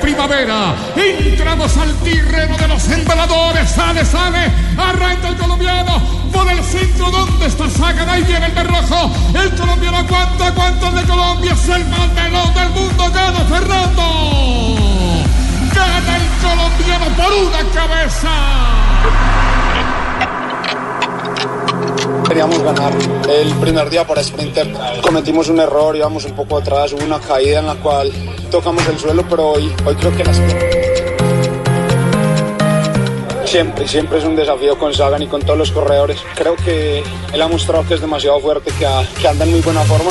Primavera, entramos al terreno de los embaladores, sale, arranca el colombiano, por el centro, ¿dónde está Sagan? Ahí viene el berrojo, el colombiano aguanta el de Colombia, es el más veloz del mundo, gana Fernando, gana el colombiano por una cabeza. Queríamos ganar el primer día para sprinter, cometimos un error, íbamos un poco atrás, hubo una caída en la cual tocamos el suelo, pero hoy creo que siempre es un desafío con Sagan y con todos los corredores. Creo que él ha mostrado que es demasiado fuerte, que anda en muy buena forma.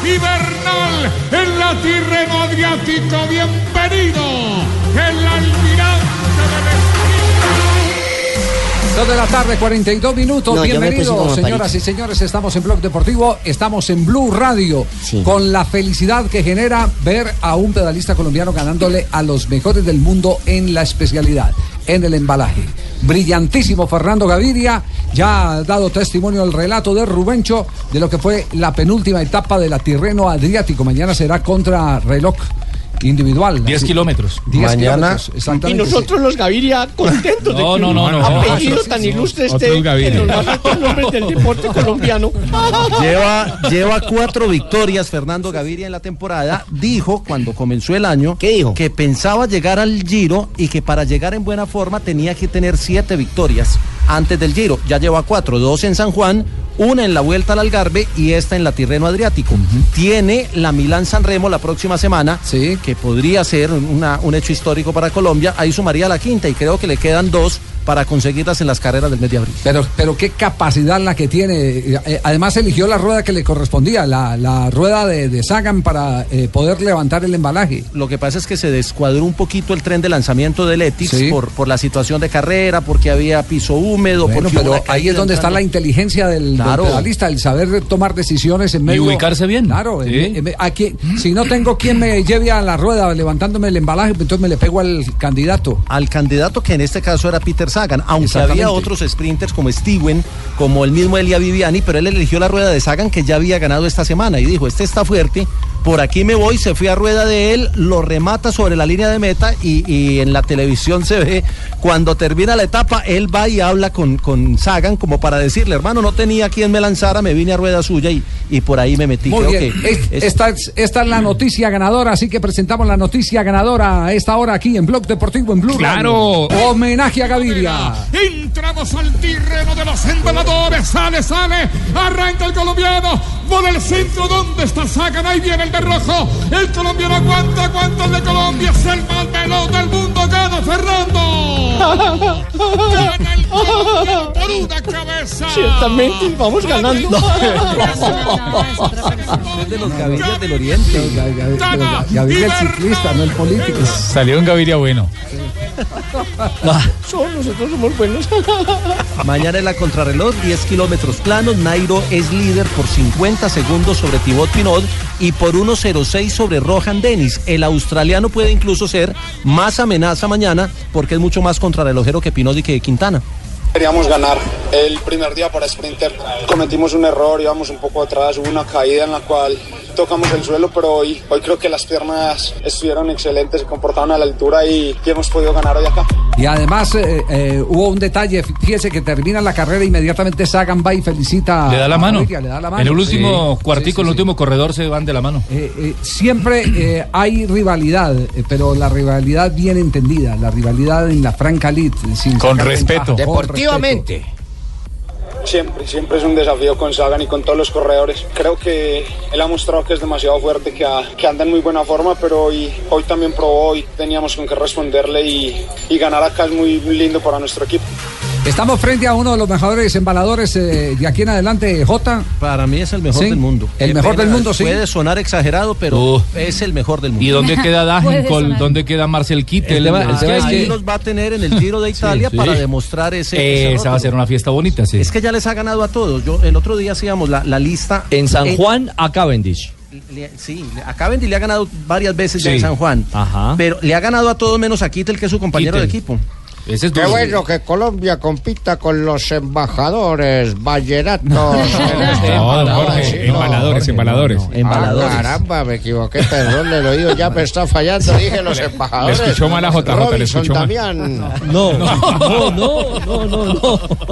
Pero... y Bernal en la tirreno adriático, bienvenido el almirante de 2 de la tarde, 42 minutos. No, bienvenidos, señoras y señores. Estamos en Blog Deportivo, estamos en Blue Radio, sí. Con la felicidad que genera ver a un pedalista colombiano ganándole a los mejores del mundo en la especialidad, en el embalaje. Brillantísimo Fernando Gaviria, ya ha dado testimonio el relato de Rubencho de lo que fue la penúltima etapa de la Tirreno Adriático. Mañana será contra reloj individual. 10 kilómetros. 10 kilómetros, exactamente. Y nosotros los Gaviria contentos de que apellido tan ilustre esté en los más altos nombres del deporte colombiano. Lleva 4 victorias Fernando Gaviria en la temporada. Dijo cuando comenzó el año que pensaba llegar al Giro y que para llegar en buena forma tenía que tener 7 victorias antes del Giro. Ya lleva 4, 2 en San Juan, una en la Vuelta al Algarve y esta en la Tirreno Adriático. Tiene la Milán-San Remo la próxima semana, sí, que podría ser un hecho histórico para Colombia. Ahí sumaría la quinta y creo que le quedan 2 para conseguirlas en las carreras del mes de abril. Pero qué capacidad la que tiene. Además eligió la rueda que le correspondía, la rueda de Sagan para poder levantar el embalaje. Lo que pasa es que se descuadró un poquito el tren de lanzamiento del Etix, sí, por la situación de carrera, porque había piso húmedo. Bueno, pero ahí es donde está la inteligencia del pedalista, el saber tomar decisiones en medio. Y ubicarse bien. Claro. ¿Sí? Aquí, si no tengo quien me lleve a la rueda levantándome el embalaje, entonces me le pego al candidato. Al candidato que en este caso era Peter Sagan. Aunque había otros sprinters como Steven, como el mismo Elia Viviani, pero él eligió la rueda de Sagan, que ya había ganado esta semana, y dijo, este está fuerte, por aquí me voy. Se fue a rueda de él, lo remata sobre la línea de meta y en la televisión se ve, cuando termina la etapa, él va y habla con Sagan como para decirle, hermano, no tenía quien me lanzara, me vine a rueda suya y por ahí me metí. Muy bien. Esta es la noticia ganadora, así que presentamos la noticia ganadora a esta hora aquí en Blog Deportivo en Blue. ¡Claro! Radio. Homenaje a Gaviria. Entramos al terreno de los embaladores, sale, arranca el colombiano, por el centro, ¿dónde está Sagan? Ahí viene el de rojo, el colombiano aguanta el de Colombia, es el más veloz del mundo, gana Fernando, gana el colombiano por una cabeza. Ciertamente, vamos ganando. Es de los Gaviria del Oriente. Gaviria el ciclista, no el político. Salió un Gaviria bueno. Nosotros somos buenos. Mañana en la contrarreloj, 10 kilómetros planos. Nairo es líder por 50 segundos sobre Thibaut Pinot y por 1.06 sobre Rohan Dennis. El australiano puede incluso ser más amenaza mañana porque es mucho más contrarrelojero que Pinot y que Quintana. Queríamos ganar el primer día para sprinter. Cometimos un error, íbamos un poco atrás, hubo una caída en la cual tocamos el suelo, pero hoy creo que las piernas estuvieron excelentes, se comportaron a la altura y hemos podido ganar hoy acá. Y además hubo un detalle, fíjese que termina la carrera inmediatamente Sagan va y felicita. Le da la mano. Gaviria, le da la mano. En el último cuartico, en el último corredor se van de la mano. Siempre hay rivalidad, pero la rivalidad bien entendida, la rivalidad en la franca lid. Con respeto. Deportivamente. Siempre es un desafío con Sagan y con todos los corredores. Creo que él ha mostrado que es demasiado fuerte, que anda en muy buena forma, pero hoy también probó y teníamos con qué responderle y ganar acá es muy, muy lindo para nuestro equipo. Estamos frente a uno de los mejores embaladores de aquí en adelante, Jota. Para mí es el mejor del mundo. El mejor del mundo, sí. Puede sonar exagerado, pero es el mejor del mundo. ¿Y dónde queda Dagenkol? ¿Dónde queda Marcel Kittel? Ahí los va a tener en el Giro de Italia para demostrar ese. Esa va a ser una fiesta bonita, sí. Es que ya les ha ganado a todos. Yo el otro día hacíamos la lista. En San Juan a Cavendish. A Cavendish le ha ganado varias veces ya en San Juan. Ajá. Pero le ha ganado a todos menos a Kittel, que es su compañero de equipo. Qué bueno que Colombia compita con los embajadores vallenatos. Embaladores. Caramba, me equivoqué, perdón, el oído ya me está fallando, dije los embajadores. Le escuchó mal a JJ, le escuchó mal. No.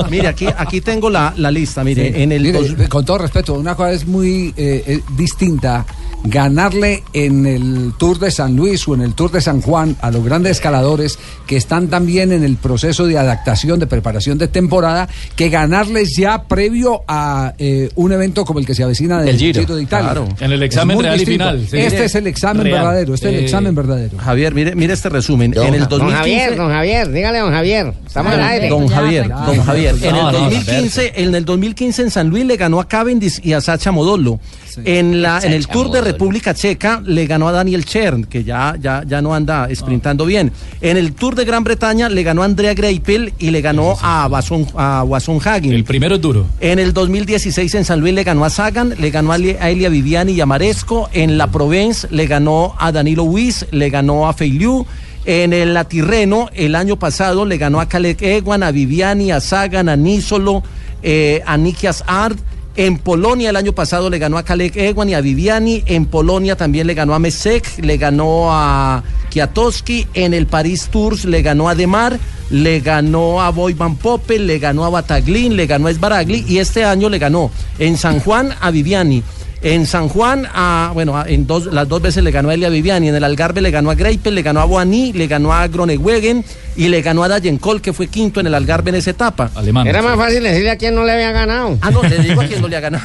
Mire, aquí tengo la lista, mire. Sí. Con todo respeto, una cosa es muy distinta. Ganarle en el Tour de San Luis o en el Tour de San Juan a los grandes escaladores que están también en el proceso de adaptación, de preparación de temporada, que ganarles ya previo a un evento como el que se avecina del Giro de Italia. Claro. En el examen real distinto. Y final. Sí. Este es el examen real. Verdadero, este es el examen verdadero. Javier, mire este resumen. En el 2015, don Javier, dígale don Javier, estamos al aire. Don Javier. En el 2015 en San Luis le ganó a Cavendish y a Sacha Modolo. Sí. En el Tour de República Checa le ganó a Daniel Chern, que ya no anda sprintando bien. En el Tour de Gran Bretaña le ganó a Andrea Greipel y le ganó a Wasson Hagen. El primero es duro. En el 2016 en San Luis le ganó a Sagan, le ganó a Elia Viviani y a Maresco. En la Provence le ganó a Danilo Huiz, le ganó a Feliu. En el Tirreno el año pasado le ganó a Caleb Ewan, a Viviani, a Sagan, a Nisolo, a Niki Aard. En Polonia el año pasado le ganó a Kalec Ewan y a Viviani. En Polonia también le ganó a Mesek, le ganó a Kwiatkowski. En el París Tours le ganó a Demar, le ganó a Boy Van Poppel, le ganó a Bataglin, le ganó a Esbaragli. Y este año le ganó en San Juan a Viviani. En San Juan, las dos veces le ganó a Elia Viviani. En el Algarve le ganó a Greipel, le ganó a Boani, le ganó a Groenewegen y le ganó a Dagenkol, que fue quinto en el Algarve en esa etapa. Alemán, era más fácil decirle a quien no le había ganado. No, le digo a quien no le ha ganado.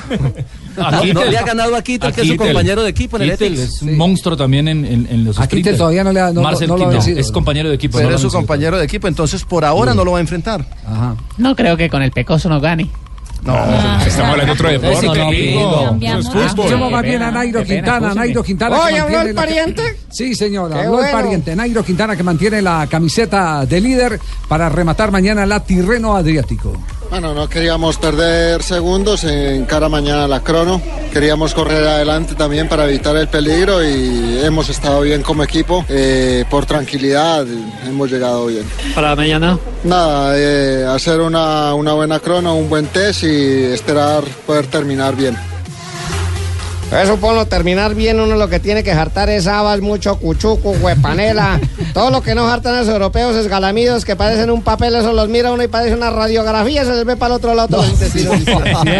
No le ha ganado a Kittel, que es su compañero de equipo en el Kittel. Es un monstruo también en los sprinters. A Kittel todavía no le ha Marcel Kittel es compañero de equipo. Pero es su compañero de equipo, entonces por ahora no lo va a enfrentar. Ajá. No creo que con el Pecoso nos gane. No, estamos hablando de otro deporte. Escuchemos más bien a Nairo Quintana. Oye, ¿habló el pariente? Sí, señora, el pariente. Nairo Quintana, que mantiene la camiseta de líder para rematar mañana la Tirreno Adriático. Bueno, no queríamos perder segundos en cara mañana a la crono. Queríamos correr adelante también para evitar el peligro y hemos estado bien como equipo. Por tranquilidad hemos llegado bien. ¿Para mañana? Nada, hacer una buena crono, un buen test y esperar poder terminar bien. Eso, Polo, terminar bien, uno lo que tiene que jartar es habas, mucho cuchuco, huepanela, todo lo que no jartan los europeos esgalamidos que parecen un papel, eso los mira uno y parece una radiografía, se les ve para el otro lado todos los intestinos.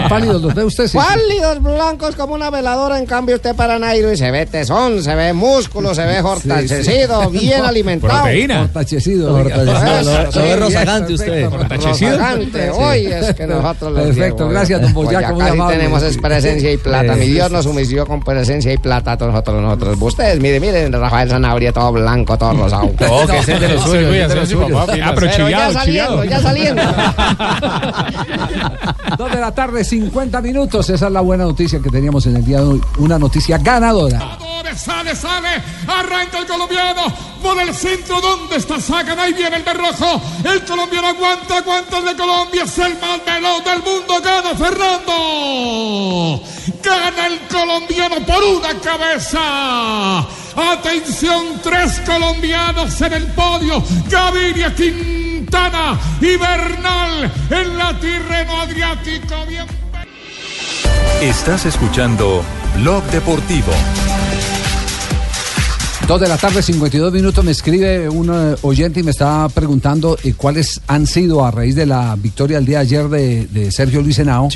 Pálidos, los ve usted, sí. Pálidos, blancos como una veladora, en cambio usted para Nairo y se ve tesón, se ve músculo, se ve hortachecido, bien alimentado. Proteína. Hortachecido. Se ve rozagante usted. Rozagante, oye, es que nosotros los perfecto, gracias, don Boyacá, muy amable. Casi tenemos es presencia y plata, mi Dios nos humilla. Con presencia y plata nosotros. Ustedes, miren, Rafael Sanabria, todo blanco, todo rosado. No, que ese es de los suyos. Pero chillado, ya saliendo. 2:00 p.m, 50 minutos. Esa es la buena noticia que teníamos en el día de hoy. Una noticia ganadora. Sale, arranca el colombiano por el centro, ¿dónde está Sagan? Ahí viene el de rojo, el colombiano aguanta el de Colombia, es el más veloz del mundo, gana Fernando, gana el colombiano por una cabeza. Atención, 3 colombianos en el podio, Gaviria, Quintana y Bernal en la Tirreno Adriático. Bien. Estás escuchando Blog Deportivo. 2:00 p.m, 52 minutos. Me escribe un oyente y me está preguntando cuáles han sido, a raíz de la victoria el día de ayer de Sergio Luis Henao,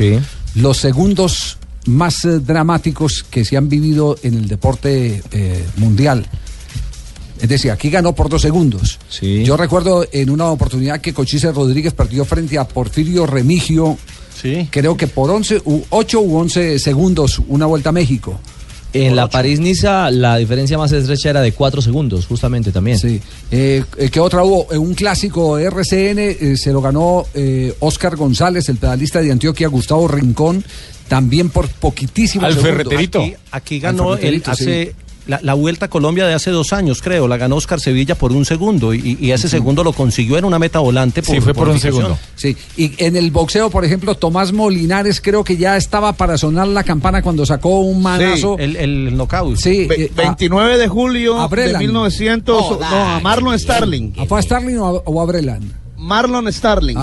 los segundos más dramáticos que se han vivido en el deporte mundial. Es decir, aquí ganó por 2 segundos. Sí. Yo recuerdo en una oportunidad que Cochise Rodríguez perdió frente a Porfirio Remigio, creo que por 8 u 11 segundos, una vuelta a México. En la París-Niza la diferencia más estrecha era de 4 segundos, justamente también. Sí. ¿Qué otra hubo? Un clásico RCN, se lo ganó Óscar González, el pedalista de Antioquia, Gustavo Rincón, también por poquitísimo. Al segundos. Ferreterito. Aquí ganó el hace... Sí. La Vuelta a Colombia de hace 2 años, creo, la ganó Óscar Sevilla por 1 segundo y ese segundo lo consiguió en una meta volante. Sí, fue por 1 segundo. Sí, y en el boxeo, por ejemplo, Tomás Molinares creo que ya estaba para sonar la campana cuando sacó un manazo. Sí, el knockout. Sí, 29 de julio a de 1900, a Marlon Starling. ¿Fue a Starling o a Breland? Marlon Starling,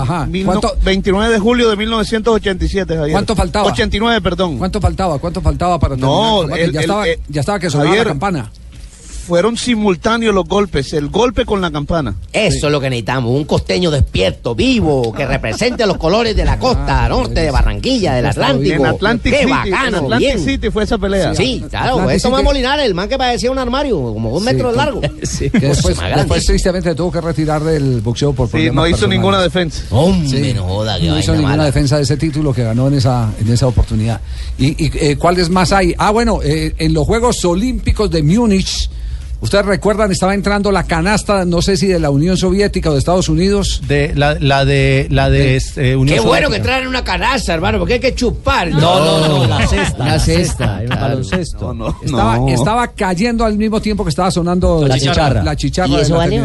29 de julio de 1987, Javier. ¿Cuánto faltaba? 89, perdón. ¿Cuánto faltaba para terminar? No, ya estaba que sonaba la campana. Fueron simultáneos los golpes, el golpe con la campana. Eso es lo que necesitamos, un costeño despierto, vivo, que represente los colores de la costa norte, de Barranquilla, del Atlántico. Qué bacano, en Atlantic City fue esa pelea. Sí, claro, eso más Molinares, el man que parecía un armario, como 2 metros de largo. Sí, que después tristemente tuvo que retirar del boxeo por problemas. Sí, no hizo personales. Ninguna defensa. Hombre, no joda, que no hizo ninguna defensa de ese título que ganó en esa oportunidad. ¿Y cuáles más hay? Ah, bueno, en los Juegos Olímpicos de Múnich... ¿Ustedes recuerdan? Estaba entrando la canasta, no sé si de la Unión Soviética o de Estados Unidos. De la Unión Soviética. Qué bueno que traen una canasta, hermano, porque hay que chupar. No, la cesta. La cesta, el baloncesto. Estaba cayendo al mismo tiempo que estaba sonando la chicharra. ¿Y eso vale?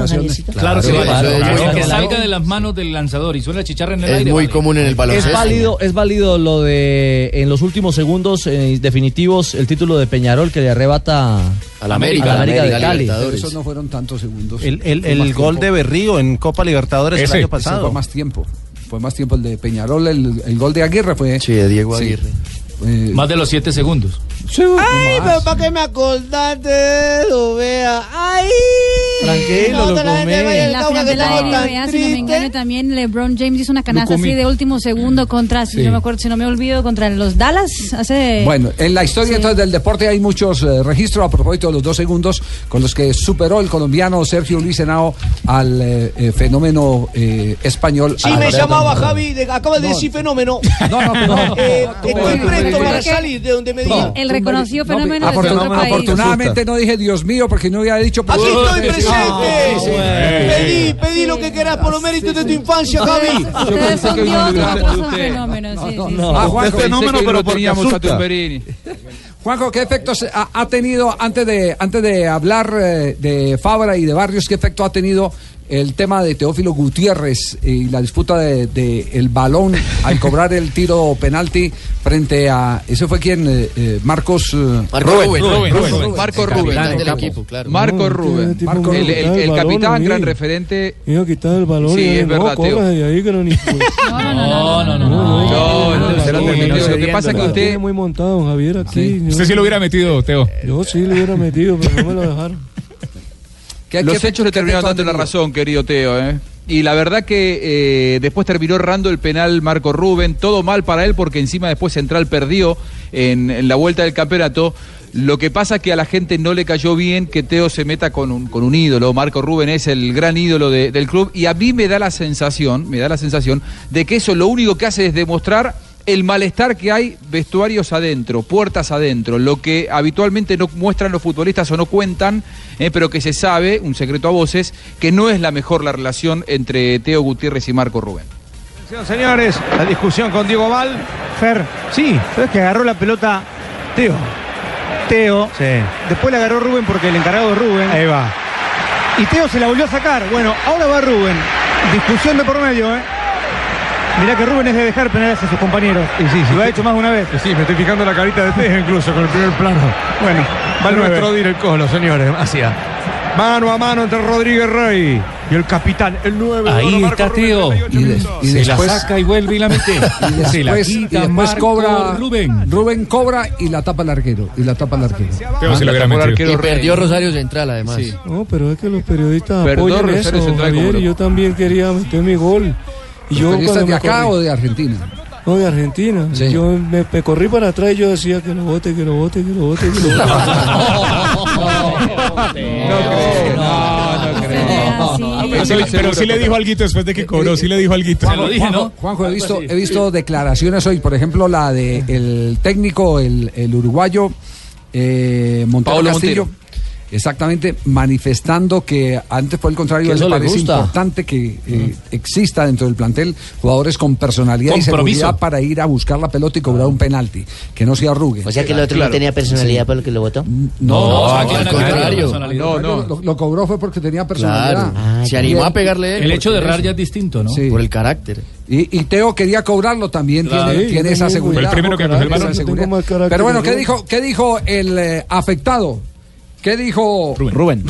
Claro que vale. Que salga de las manos del lanzador y suena la chicharra en el aire. Es muy común en el baloncesto. Es válido lo de, en los últimos segundos definitivos, el título de Peñarol que le arrebata... al América de Cali. Eso no fueron tantos segundos. El gol de Berrío en Copa Libertadores el año pasado. Fue más tiempo el de Peñarol, el gol de Aguirre fue. Sí, de Diego Aguirre. Más de los 7 segundos. Sí, ay, pero ¿para qué me acordaste de eso, vea? Ay, tranquilo, lo comé. En la final de la NBA, si no me engaño, también LeBron James hizo una canasta así de último segundo contra, si yo me acuerdo, si no me olvido, contra los Dallas hace... Bueno, en la historia entonces del deporte hay muchos registros a propósito de los 2 segundos con los que superó el colombiano Sergio Luis Henao al fenómeno español. Sí, me llamaba Javi, acabas de decir fenómeno. No. Estoy presto para salir de donde me dijeron. El reconocido fenómeno de otro país. Afortunadamente no dije Dios mío porque no había dicho... ¡Aquí estoy presente! Pedí lo que querás por los méritos de tu infancia, Javi. Ustedes son Dios, son fenómenos. Es fenómeno, pero porque asusta. Juanjo, ¿qué efectos ha tenido, antes de hablar de Fabra y de Barrios, qué efecto ha tenido el tema de Teófilo Gutiérrez y la disputa del balón al cobrar el tiro penalti frente a... ¿Ese fue quién? Marcos Rubén. Marcos Rubén. El capitán, gran referente. Iba a quitar el balón. Sí, es verdad, Teo. No. Lo que pasa es que usted... Muy montado, Javier, aquí. Usted sí lo hubiera metido, Teo. Yo sí lo hubiera metido, pero no me lo dejaron. Los hechos le terminaron dando la razón, querido Teo, Y la verdad que después terminó errando el penal Marco Rubén, todo mal para él porque encima después Central perdió en la vuelta del campeonato. Lo que pasa que a la gente no le cayó bien que Teo se meta con un ídolo. Marco Rubén es el gran ídolo del club y a mí me da la sensación de que eso lo único que hace es demostrar el malestar que hay vestuarios adentro, puertas adentro, lo que habitualmente no muestran los futbolistas o no cuentan, pero que se sabe, un secreto a voces, que no es la mejor la relación entre Teo Gutiérrez y Marco Rubén. Señores, la discusión con Diego Val. Fer, sí, pero es que agarró la pelota Teo. Sí. Después la agarró Rubén porque el encargado es Rubén. Ahí va. Y Teo se la volvió a sacar. Bueno, ahora va Rubén. Discusión de por medio, Mirá que Rubén es de dejar penales a sus compañeros. Y sí, lo ha hecho más de una vez. Sí, me estoy fijando la carita de Teo incluso con el primer plano. Bueno, va nuestro Dir el Colo, señores. Hacia mano a mano entre Rodríguez Rey y el capitán, el 9. Ahí está Teo. Y después la saca y vuelve y la mete. y después cobra Rubén. Rubén cobra y la tapa el arquero. Teo se la gran metió. Y perdió Rosario Central, además. Sí. No, pero es que los periodistas apoyan eso, Javier, y yo también quería meter mi gol. ¿Los periodistas de acá o de Argentina? No, de Argentina. Sí. Yo me corrí para atrás y yo decía que lo vote. Pero sí le dijo alguito después de que cobró, sí le dijo alguito. Juanjo, he visto declaraciones hoy, por ejemplo, la del técnico, el uruguayo, Montero Paolo Castillo. Montero. Exactamente, manifestando que antes, por el contrario, les parece importante que exista dentro del plantel jugadores con personalidad y seguridad para ir a buscar la pelota y cobrar un penalti, que no se arrugue. O sea que el otro no tenía personalidad por el que lo votó. No, al contrario. Lo cobró fue porque tenía personalidad. Claro. Se animó a pegarle él. El hecho de errar ya es distinto, ¿no? Sí. Por el carácter. Y Teo quería cobrarlo también, claro, tiene esa seguridad. El primero que cogió. Pero bueno, ¿qué dijo el afectado? ¿Qué dijo Rubén?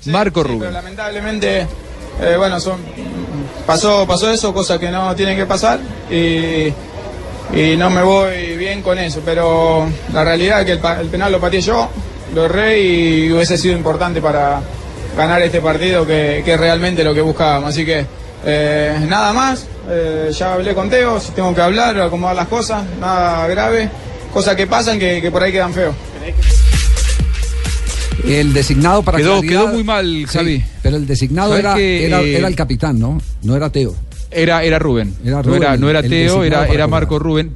Sí, Marco Rubén. Pero lamentablemente, pasó eso, cosas que no tienen que pasar y no me voy bien con eso. Pero la realidad es que el penal lo pateé yo, lo erré y hubiese sido importante para ganar este partido que es realmente lo que buscábamos. Así que nada más, ya hablé con Teo, si tengo que hablar, acomodar las cosas, nada grave, cosas que pasan que por ahí quedan feos. El designado para quedó muy mal, Javi. Sí, pero el designado era el capitán, ¿no? No era Teo. Era Rubén. No era Teo, era Marco Rubén.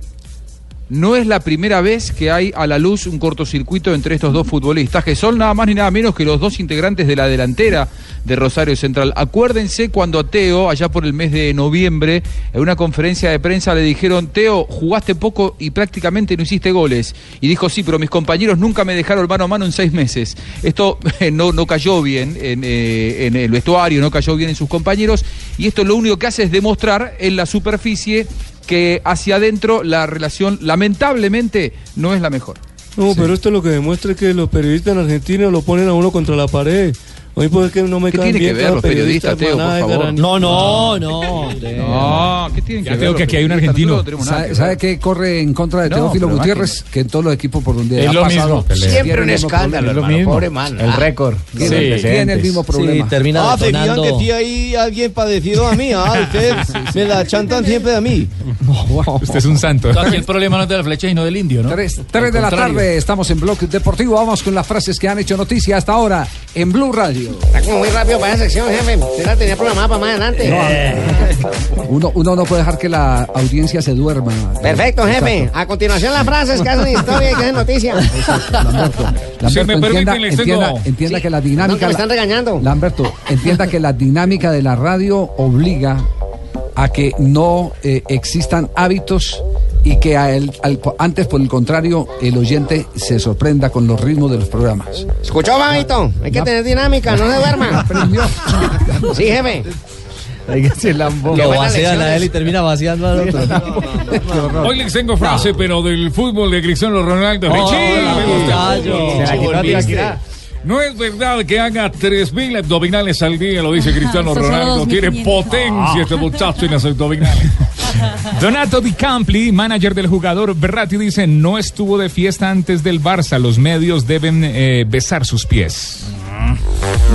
No es la primera vez que hay a la luz un cortocircuito entre estos dos futbolistas, que son nada más ni nada menos que los dos integrantes de la delantera de Rosario Central. Acuérdense cuando a Teo, allá por el mes de noviembre, en una conferencia de prensa le dijeron: Teo, jugaste poco y prácticamente no hiciste goles. Y dijo: sí, pero mis compañeros nunca me dejaron mano a mano en 6 meses. Esto no cayó bien en el vestuario, no cayó bien en sus compañeros, y esto lo único que hace es demostrar en la superficie que hacia adentro la relación lamentablemente no es la mejor. No, sí. Pero esto lo que demuestra es que los periodistas en Argentina lo ponen a uno contra la pared. Hoy pues que no me caen bien los periodistas, Teo, por favor. No, ¿qué tienen que ver? Creo que aquí hay un argentino. ¿Sabe qué corre en contra de Teófilo Gutiérrez? Que en todos los equipos por donde ha pasado siempre un escándalo, pobre man. El récord. Tiene el mismo problema. Ah, te digan que estoy ahí alguien padecido a mí. Ah, ustedes me la chantan siempre a mí. Usted es un santo. Aquí el problema no es de la flecha sino del indio, ¿no? 3:00 p.m, estamos en Blog Deportivo. Vamos con las frases que han hecho noticia hasta ahora en Blue Radio. Está como muy rápido para esa sección, jefe. Usted la tenía programada para más adelante. Uno no puede dejar que la audiencia se duerma. Perfecto, jefe. Exacto. A continuación las frases que hacen historia y que hacen noticia. Exacto. Lamberto, si me permiten, les tengo. Entienda sí, que la dinámica... No, me están regañando. Lamberto, entienda que la dinámica de la radio obliga a que no existan hábitos y que antes, por el contrario, el oyente se sorprenda con los ritmos de los programas. ¿Escuchó, Babito? Hay que tener dinámica, no se duerma. Sí, jefe. Lo vacían a él y termina vaciando al otro. Hoy les tengo frase, pero del fútbol de Cristiano Ronaldo. No es verdad que haga 3.000 abdominales al día, lo dice Cristiano Ronaldo. Tiene potencia este muchacho en las abdominales. Donato Di Campli, manager del jugador Berratti, dice: no estuvo de fiesta antes del Barça, los medios deben besar sus pies.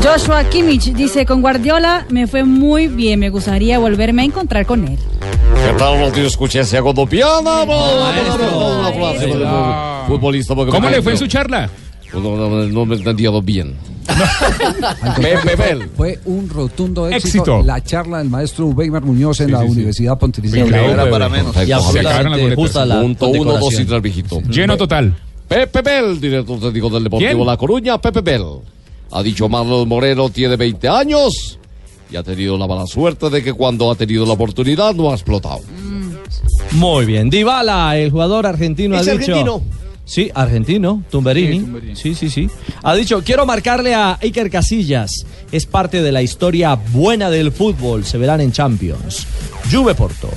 Joshua Kimmich dice: con Guardiola me fue muy bien, me gustaría volverme a encontrar con él. ¿Qué tal los tíos? Escuché a Godopiana. ¿Cómo le fue en su charla? No me entendía bien. Fue un rotundo éxito la charla del maestro Weimar Muñoz en la Universidad Pontificia. Era para menos. Ya se acabaron las boletas. Punto 1, 2 y 3, viejito. Lleno total. Pepe Bel, director técnico del Deportivo La Coruña. Pepe Bel. Ha dicho: Marlon Moreno tiene 20 años y ha tenido la mala suerte de que cuando ha tenido la oportunidad no ha explotado. Muy bien. Dybala, el jugador argentino, ha dicho... Argentino. Sí, argentino, Tumberini. Sí. Ha dicho: quiero marcarle a Iker Casillas. Es parte de la historia buena del fútbol. Se verán en Champions. Juve Porto.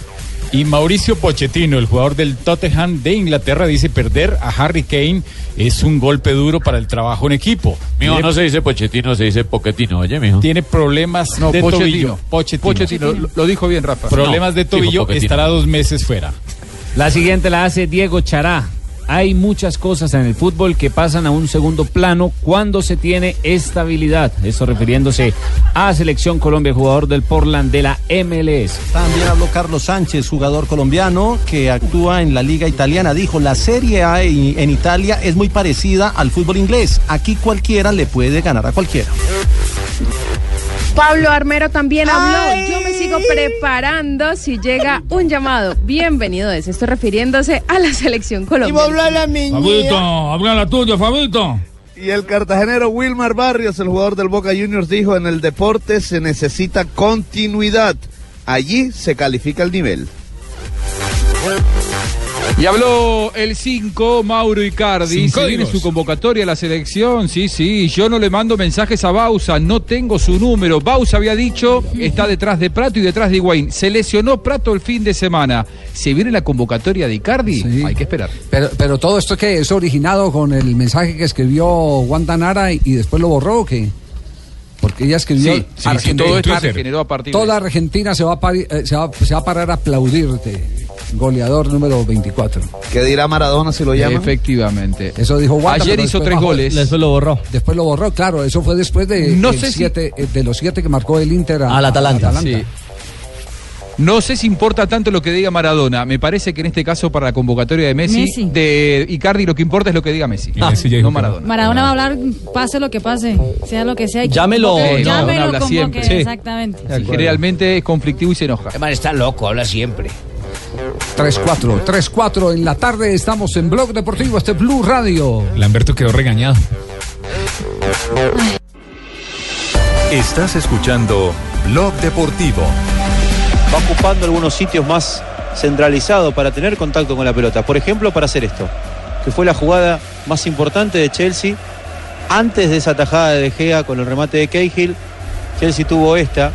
Y Mauricio Pochettino, el jugador del Tottenham de Inglaterra, dice: perder a Harry Kane es un golpe duro para el trabajo en equipo. Mijo, no se dice Pochettino, se dice Pochettino, oye, mijo. Tiene problemas de tobillo. Pochettino. Lo dijo bien, Rafa. Problemas de tobillo, estará 2 meses fuera. La siguiente la hace Diego Chará. Hay muchas cosas en el fútbol que pasan a un segundo plano cuando se tiene estabilidad. Eso refiriéndose a Selección Colombia, jugador del Portland de la MLS. También habló Carlos Sánchez, jugador colombiano que actúa en la Liga Italiana. Dijo: la Serie A en Italia es muy parecida al fútbol inglés. Aquí cualquiera le puede ganar a cualquiera. Pablo Armero también habló. Yo me siento sigo preparando si llega un llamado. Bienvenido es. Estoy refiriéndose a la selección colombiana. Y habla la niña. Fabito, habla la tuya, Fabito. Y el cartagenero Wilmar Barrios, el jugador del Boca Juniors, dijo: en el deporte se necesita continuidad. Allí se califica el nivel. Y habló el 5, Mauro Icardi. Se viene su convocatoria a la selección. Sí, yo no le mando mensajes a Bausa, no tengo su número. Bausa había dicho, está detrás de Prato y detrás de Higuaín. Se lesionó Prato el fin de semana. ¿Se viene la convocatoria de Icardi? Sí. Hay que esperar. Pero todo esto que es originado con el mensaje que escribió Wanda Nara y después lo borró, ¿qué? Porque ella escribió toda Argentina se va a parar a aplaudirte. Goleador número 24. ¿Qué dirá Maradona si lo llama? Efectivamente. Eso dijo Wanda. Ayer hizo 3 goles. Después lo borró. Claro, eso fue después de, de los 7 que marcó el Inter al Atalanta. Sí. No sé si importa tanto lo que diga Maradona. Me parece que en este caso para la convocatoria de Messi. De Icardi, lo que importa es lo que diga Messi. No Maradona. Maradona va a hablar, pase lo que pase, sea lo que sea. Llámelo, habla siempre. Sí. Exactamente. Sí. Generalmente es conflictivo y se enoja. Además está loco, habla siempre. 3-4 en la tarde, estamos en Blog Deportivo, este Blue Radio. Lamberto quedó regañado. Estás escuchando Blog Deportivo. Va ocupando algunos sitios más centralizados para tener contacto con la pelota. Por ejemplo, para hacer esto, que fue la jugada más importante de Chelsea. Antes de esa tajada de De Gea con el remate de Cahill, Chelsea tuvo esta.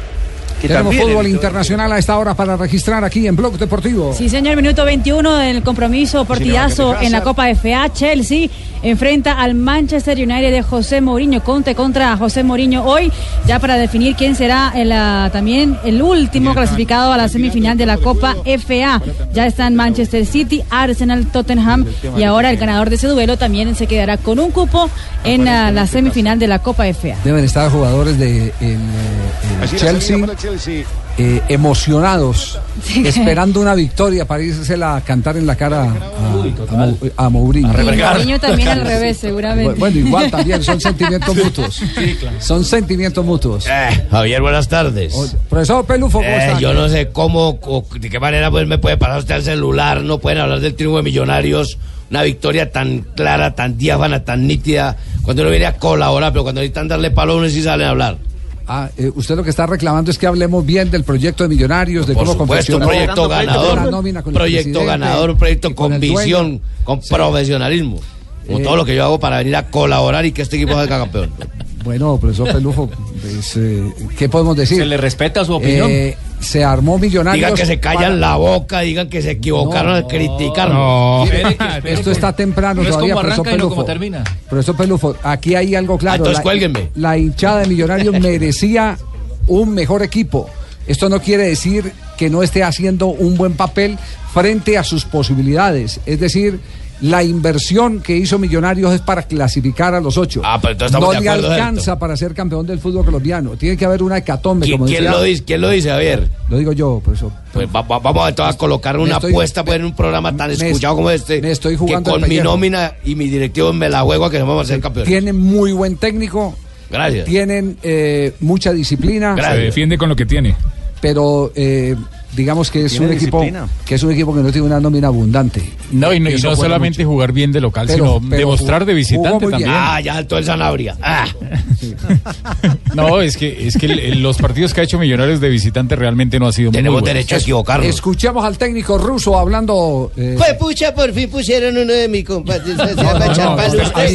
Tenemos fútbol internacional a esta hora para registrar aquí en Blog Deportivo. Sí, señor, minuto 21 del compromiso partidazo en la Copa FA. Chelsea enfrenta al Manchester United de José Mourinho. Conte contra José Mourinho hoy, ya para definir quién será el último clasificado a la semifinal de la Copa FA. Ya están Manchester City, Arsenal, Tottenham y ahora el ganador de ese duelo también se quedará con un cupo en la semifinal de la Copa FA. Deben estar jugadores de Chelsea emocionados, esperando una victoria para irse a cantar en la cara a Mourinho. Mourinho también al revés, seguramente. Bueno, igual también, son sentimientos mutuos. Sí, claro. Son sentimientos mutuos. Javier, buenas tardes. Profesor Pelufo, ¿cómo está? Yo no sé cómo, de qué manera pues, me puede pasar usted al celular, no pueden hablar del triunfo de Millonarios. Una victoria tan clara, tan diáfana, tan nítida, cuando uno viene a colaborar, pero cuando necesitan darle palo, uno sí salen a hablar. Usted lo que está reclamando es que hablemos bien del proyecto de Millonarios, de cómo confeccionar un proyecto ganador, un proyecto con visión, con profesionalismo, con todo lo que yo hago para venir a colaborar y que este equipo salga campeón. Bueno, profesor Pelufo, pues, ¿qué podemos decir? Se le respeta su opinión. Se armó Millonarios. Digan que se callan la boca, digan que se equivocaron al criticarnos. No. Esto está temprano todavía, profesor Pelufo. Profesor Pelufo, aquí hay algo claro. Entonces, cuélguenme. La hinchada de Millonarios merecía un mejor equipo. Esto no quiere decir que no esté haciendo un buen papel frente a sus posibilidades. Es decir, la inversión que hizo Millonarios es para clasificar a los 8. Pero entonces no le alcanza para ser campeón del fútbol colombiano. Tiene que haber una hecatombe. ¿Quién lo dice, Javier? Lo digo yo, profesor. Pues vamos a colocar una apuesta en un programa tan escuchado como este. Me estoy jugando que con mi nómina y mi directivo me la juego a que nos vamos a ser campeones. Tienen muy buen técnico. Gracias. Tienen mucha disciplina. Gracias. Se defiende con lo que tiene. Pero digamos que es un disciplina. Equipo que es un equipo que no tiene una nómina abundante. No solamente mucho. Jugar bien de local, sino demostrar de visitante también. Ya saltó el Sanabria. Sí. No, es que los partidos que ha hecho Millonarios de visitante realmente no ha sido muy buenos. Tenemos derecho a equivocarnos. Escuchamos al técnico ruso hablando. Pues pucha, por fin pusieron uno de mis compadres.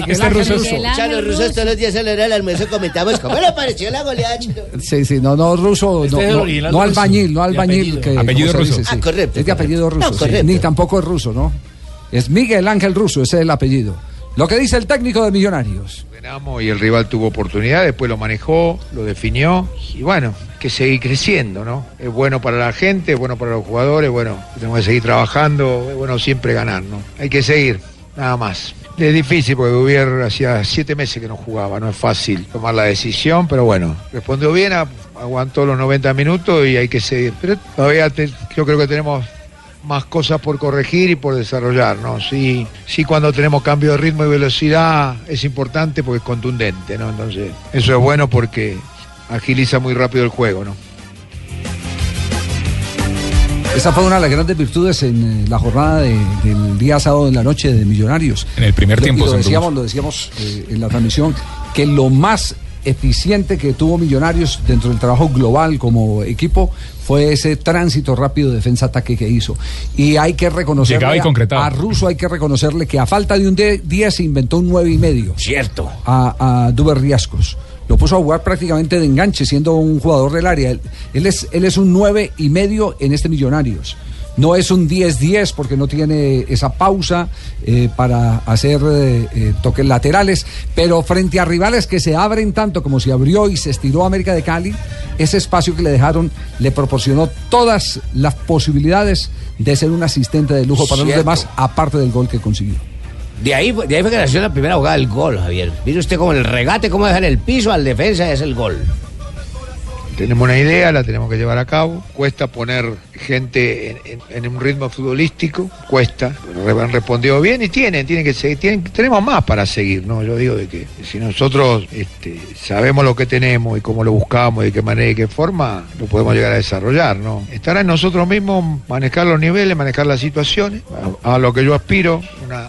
Este ruso es ruso. Ya los rusos todos los días a la hora del almuerzo comentamos cómo le pareció la goleada. Sí, no ruso, no albañil, no albañil. Apellido ruso. Dice, sí. Correcto. Es de apellido ruso. Sí. Ni tampoco es ruso, ¿no? Es Miguel Ángel Russo, ese es el apellido. Lo que dice el técnico de Millonarios. Ganamos y el rival tuvo oportunidad, después lo manejó, lo definió. Y bueno, hay que seguir creciendo, ¿no? Es bueno para la gente, es bueno para los jugadores, bueno, tenemos que seguir trabajando, es bueno siempre ganar, ¿no? Hay que seguir, nada más. Es difícil porque Dubier hacía 7 meses que no jugaba, no es fácil tomar la decisión, pero bueno, respondió bien, aguantó los 90 minutos y hay que seguir. Pero todavía yo creo que tenemos más cosas por corregir y por desarrollar, ¿no? Sí, cuando tenemos cambio de ritmo y velocidad es importante porque es contundente, ¿no? Entonces, eso es bueno porque agiliza muy rápido el juego, ¿no? Esa fue una de las grandes virtudes en la jornada del día sábado en la noche de Millonarios. En el primer tiempo. Lo decíamos en la transmisión, que lo más eficiente que tuvo Millonarios dentro del trabajo global como equipo fue ese tránsito rápido de defensa-ataque que hizo. Y hay que reconocerle a Russo, hay que reconocerle que a falta de un 10 se inventó un 9,5. Cierto. A Duber Riascos. Lo puso a jugar prácticamente de enganche, siendo un jugador del área. Él es un 9,5 en este Millonarios. No es un 10-10 porque no tiene esa pausa para hacer toques laterales, pero frente a rivales que se abren tanto como se abrió y se estiró América de Cali, ese espacio que le dejaron le proporcionó todas las posibilidades de ser un asistente de lujo para los demás, aparte del gol que consiguió. De ahí fue que nació la primera jugada del gol, Javier. Mire usted cómo el regate, cómo deja en el piso al defensa, es el gol. Tenemos una idea, la tenemos que llevar a cabo. Cuesta poner gente en un ritmo futbolístico, cuesta. Han respondido bien y tienen que seguir. Tenemos más para seguir, ¿no? Yo digo de que si nosotros sabemos lo que tenemos y cómo lo buscamos y de qué manera y qué forma, lo podemos llegar a desarrollar, ¿no? Estará en nosotros mismos manejar los niveles, manejar las situaciones, a lo que yo aspiro,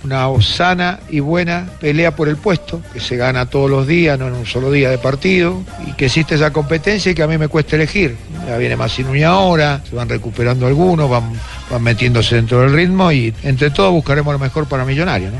una sana y buena pelea por el puesto, que se gana todos los días, no en un solo día de partido, y que existe esa competencia y que a mí me cuesta elegir. Ya viene Massini ahora, se van recuperando algunos, van metiéndose dentro del ritmo y entre todos buscaremos lo mejor para Millonarios, ¿no?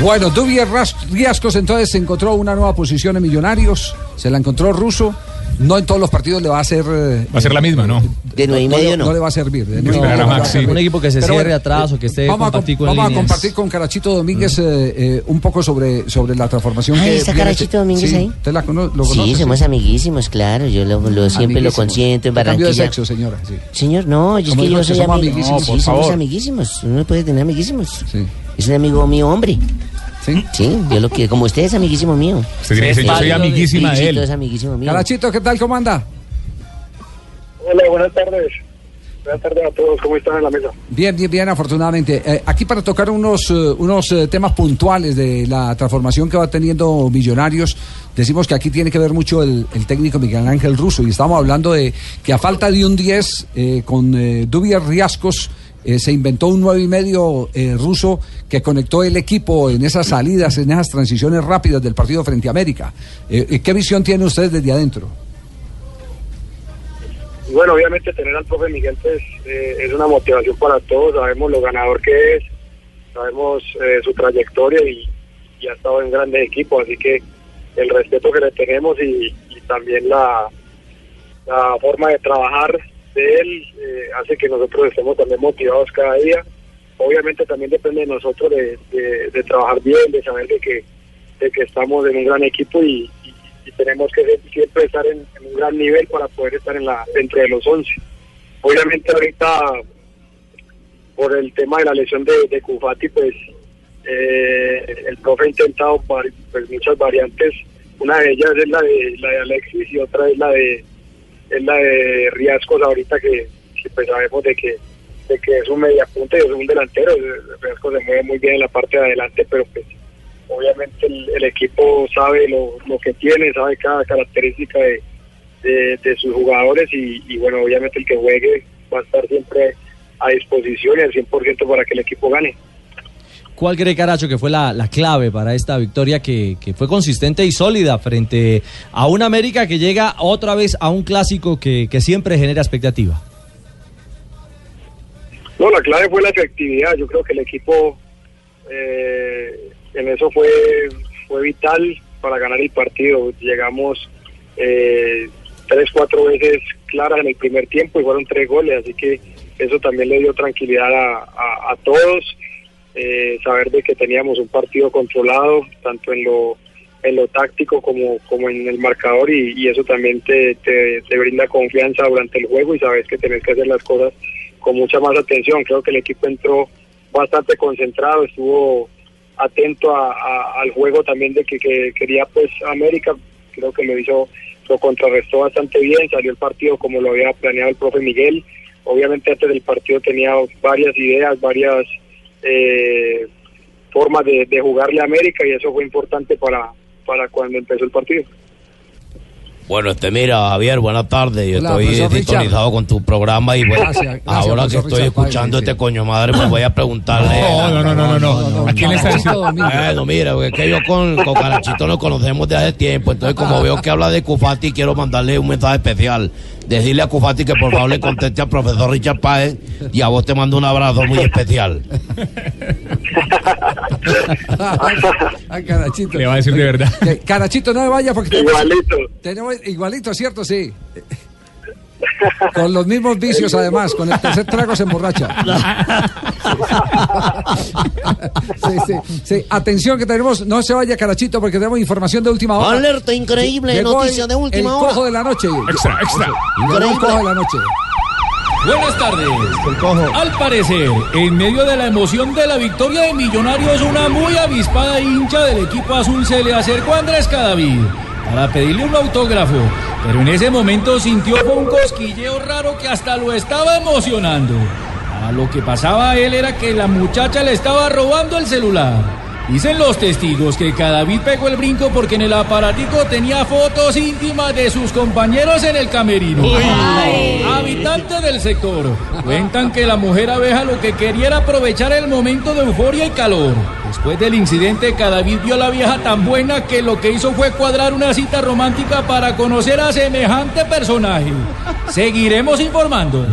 Bueno, Dubier Riascos entonces se encontró una nueva posición en Millonarios, se la encontró Russo. No en todos los partidos le va a hacer... va a ser la misma, ¿no? De 9,5 no. No le va a servir. Un equipo que se pero cierre atrás o que esté compartido en líneas. Vamos a compartir con Carachito Domínguez un poco sobre la transformación. Ay, que... ¿Está Carachito Domínguez sí, ahí? ¿Usted lo conoce? Sí, somos amiguísimos, claro. Yo siempre lo consiento en Barranquilla. Cambio de sexo, señora. Sí. Señor, no, yo es que yo soy amigo. Amiguísimos. No, sí, somos amiguísimos. Uno puede tener amiguísimos. Sí. Es un amigo mío, hombre. ¿Sí? Sí, yo lo que como usted es amiguísimo mío. Usted tiene que decir, yo soy amiguísima de él. Es amiguísimo mío. Carachito, ¿qué tal? ¿Cómo anda? Hola, buenas tardes. Buenas tardes a todos. ¿Cómo están en la mesa? Bien, bien, bien, afortunadamente. Aquí para tocar unos temas puntuales de la transformación que va teniendo Millonarios. Decimos que aquí tiene que ver mucho el técnico Miguel Ángel Russo. Y estamos hablando de que a falta de un 10, con Dubier Riascos, se inventó un 9,5 Russo, que conectó el equipo en esas salidas, en esas transiciones rápidas del partido frente a América. ¿Qué visión tiene usted desde adentro? Bueno, obviamente tener al profe Miguel es una motivación para todos. Sabemos lo ganador que es, sabemos su trayectoria y ha estado en grandes equipos, así que el respeto que le tenemos y también la forma de trabajar de él hace que nosotros estemos también motivados cada día. Obviamente también depende de nosotros de trabajar bien, de saber de que estamos en un gran equipo y tenemos que siempre estar en un gran nivel para poder estar entre los 11. Obviamente ahorita por el tema de la lesión de Cufati, pues el profe ha intentado muchas variantes. Una de ellas es la de Alexis y otra es la de Riascos ahorita que pues sabemos de que es un mediapunta y es un delantero. Riascos se mueve muy bien en la parte de adelante, pero pues obviamente el equipo sabe lo que tiene, sabe cada característica de sus jugadores y bueno, obviamente el que juegue va a estar siempre a disposición y al 100% para que el equipo gane. ¿Cuál cree, Caracho, que fue la clave para esta victoria que fue consistente y sólida frente a una América que llega otra vez a un clásico que siempre genera expectativa? No, la clave fue la efectividad. Yo creo que el equipo en eso fue vital para ganar el partido. Llegamos 3-4 veces claras en el primer tiempo y fueron 3 goles, así que eso también le dio tranquilidad a todos. Saber de que teníamos un partido controlado tanto en lo táctico como en el marcador y eso también te brinda confianza durante el juego y sabes que tenés que hacer las cosas con mucha más atención. Creo que el equipo entró bastante concentrado, estuvo atento al juego también de que quería pues América. Creo que lo contrarrestó bastante bien, salió el partido como lo había planeado el profe Miguel. Obviamente antes del partido tenía varias ideas, varias formas de jugarle a América y eso fue importante para cuando empezó el partido. Bueno, mira, Javier, buenas tardes. Yo estoy sintonizado con tu programa y bueno, ahora que estoy escuchando este coño madre, pues voy a preguntarle. No. ¿A quién le está diciendo? Bueno, mira, porque es que yo con Carachito lo conocemos desde hace tiempo, entonces como veo que habla de Cufati, quiero mandarle un mensaje especial. Decirle a Cufati que por favor le conteste al profesor Richard Páez y a vos te mando un abrazo muy especial. Ay, Carachito. Le va a decir de verdad. Carachito, no le vaya porque tenemos igualito, ¿cierto? Sí. Con los mismos vicios, además, con el tercer trago se emborracha. Sí. Atención que tenemos, no se vaya Carachito porque tenemos información de última hora. Alerta increíble, noticia de última hora. El cojo de la noche. Extra. El cojo de la noche. Buenas tardes. El cojo. Al parecer, en medio de la emoción de la victoria de Millonarios, una muy avispada hincha del equipo azul se le acercó a Andrés Cadavid para pedirle un autógrafo, pero en ese momento sintió un cosquilleo raro que hasta lo estaba emocionando. A lo que pasaba a él era que la muchacha le estaba robando el celular. Dicen los testigos que Cadavid pegó el brinco porque en el aparatico tenía fotos íntimas de sus compañeros en el camerino. Habitantes del sector cuentan que la mujer abeja lo que quería era aprovechar el momento de euforia y calor. Después del incidente, Cadavid vio a la vieja tan buena que lo que hizo fue cuadrar una cita romántica para conocer a semejante personaje. Seguiremos informando.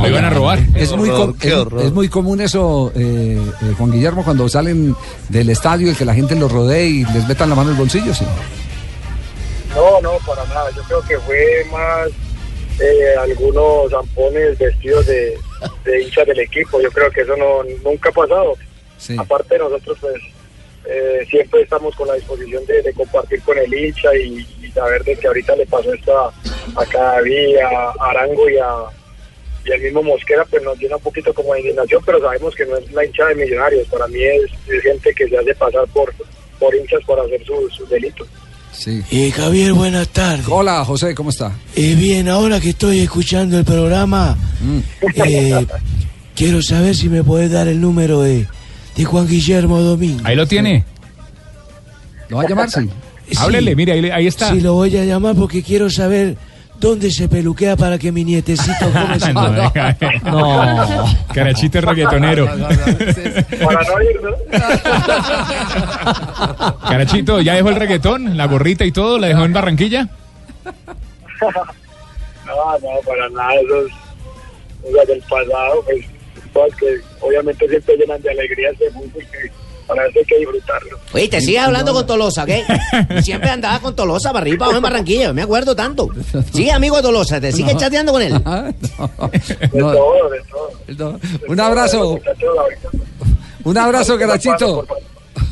Me iban a robar. Es muy común eso, Juan Guillermo, cuando salen del estadio y que la gente los rodee y les metan la mano en el bolsillo, ¿sí? No, para nada. Yo creo que fue más algunos zampones vestidos de hinchas del equipo. Yo creo que eso nunca ha pasado. Sí. Aparte, nosotros pues siempre estamos con la disposición de compartir con el hincha y saber de que ahorita le pasó esta a Cadavid, a Arango y al mismo Mosquera, pues nos llena un poquito como de indignación, pero sabemos que no es la hincha de Millonarios. Para mí es gente que se hace pasar por hinchas para hacer sus delitos. Sí. Javier, buenas tardes. Hola, José, ¿cómo está? Bien, ahora que estoy escuchando el programa, quiero saber si me puedes dar el número de Juan Guillermo Domínguez. Ahí lo tiene. ¿Lo va a llamar? Sí. Háblele, mire, ahí está. Sí, lo voy a llamar porque quiero saber ¿dónde se peluquea para que mi nietecito come su No. Carachito es reggaetonero. Para no ir, ¿no? Carachito, ¿ya dejó el reggaetón? ¿La gorrita y todo? ¿La dejó en Barranquilla? No, para nada. Eso es del pasado. Pues, que obviamente siempre llenan de alegría ese mundo y que para eso hay que disfrutarlo. Oye, te sigues hablando con Tolosa, ¿qué? Siempre andaba con Tolosa para arriba, abajo en Barranquilla, no me acuerdo tanto. Sí, amigo de Tolosa, te sigues chateando con él. De todo. Un abrazo. Un abrazo, Carachito.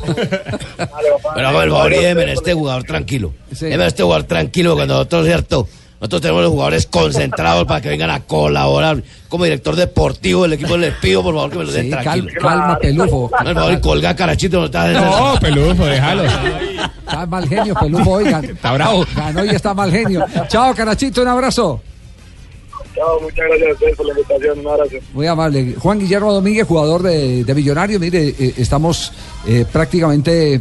Pero por favor, déjeme este jugador tranquilo. Déjeme este jugador tranquilo, cuando nosotros, ¿cierto? Nosotros tenemos los jugadores concentrados para que vengan a colaborar. Como director deportivo del equipo les pido, por favor, que me lo den tranquilo. Calma, Pelufo. Por favor, colga Carachito. No, Pelufo, déjalo. Está mal genio, Pelufo, oigan. Está bravo. Ganó y está mal genio. Chao, Carachito, un abrazo. Chao, muchas gracias a ustedes por la invitación, un abrazo. Muy amable. Juan Guillermo Domínguez, jugador de Millonarios. Mire, estamos prácticamente...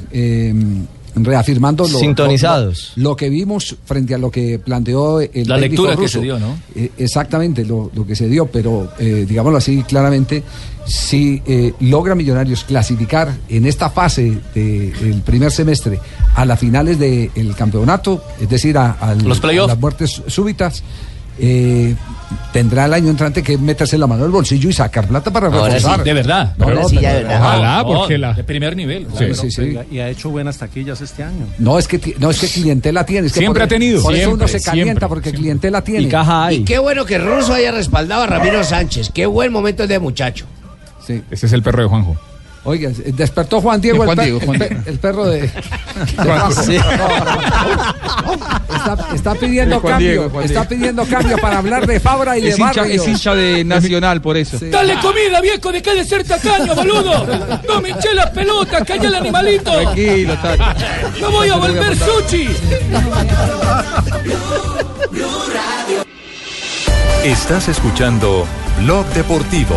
reafirmando sintonizados lo que vimos frente a lo que planteó el la lectura ruso. Que se dio, ¿no? Exactamente, lo que se dio, pero digámoslo así claramente, si logra Millonarios clasificar en esta fase del primer semestre a las finales del campeonato, es decir, a las muertes súbitas, tendrá el año entrante que meterse la mano al bolsillo y sacar plata para reforzar. Sí, de verdad. No, ojalá, porque de primer nivel. Claro, sí. Y ha hecho buenas taquillas este año. No es que clientela tiene. Es que siempre ha tenido. Por eso uno se calienta porque clientela tiene. Y caja hay. Y qué bueno que Russo haya respaldado a Ramiro Sánchez. Qué buen momento de muchacho. Sí. Ese es el perro de Juanjo. Oiga, despertó Juan Diego, el perro de Juanjo. Sí. No. Está pidiendo cambio, para hablar de Fabra y de Barrio. Es hincha de Nacional, por eso. Sí. Dale comida, viejo, dejá de ser tacaño, boludo. No me eché las pelotas, calla el animalito. Tranquilo, Tato. No voy a volver sushi. Estás escuchando Blog Deportivo.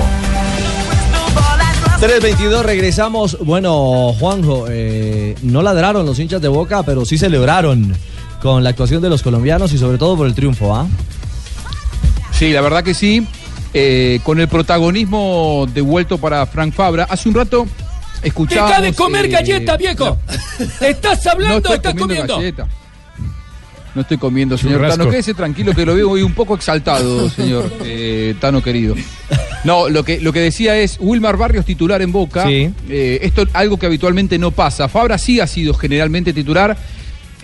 3:22, regresamos. Bueno, Juanjo, no ladraron los hinchas de Boca, pero sí celebraron con la actuación de los colombianos y sobre todo por el triunfo, ¿ah? Sí, la verdad que sí, con el protagonismo devuelto para Frank Fabra. Hace un rato escuchamos... ¡Deja de comer galleta, viejo! La... ¿Estás hablando no o estás comiendo? Galleta. No estoy comiendo, señor Churrasco. Tano, quédese tranquilo que lo veo hoy un poco exaltado, señor Tano querido. No, lo que decía es Wilmar Barrios titular en Boca, sí. Esto algo que habitualmente no pasa. Fabra sí ha sido generalmente titular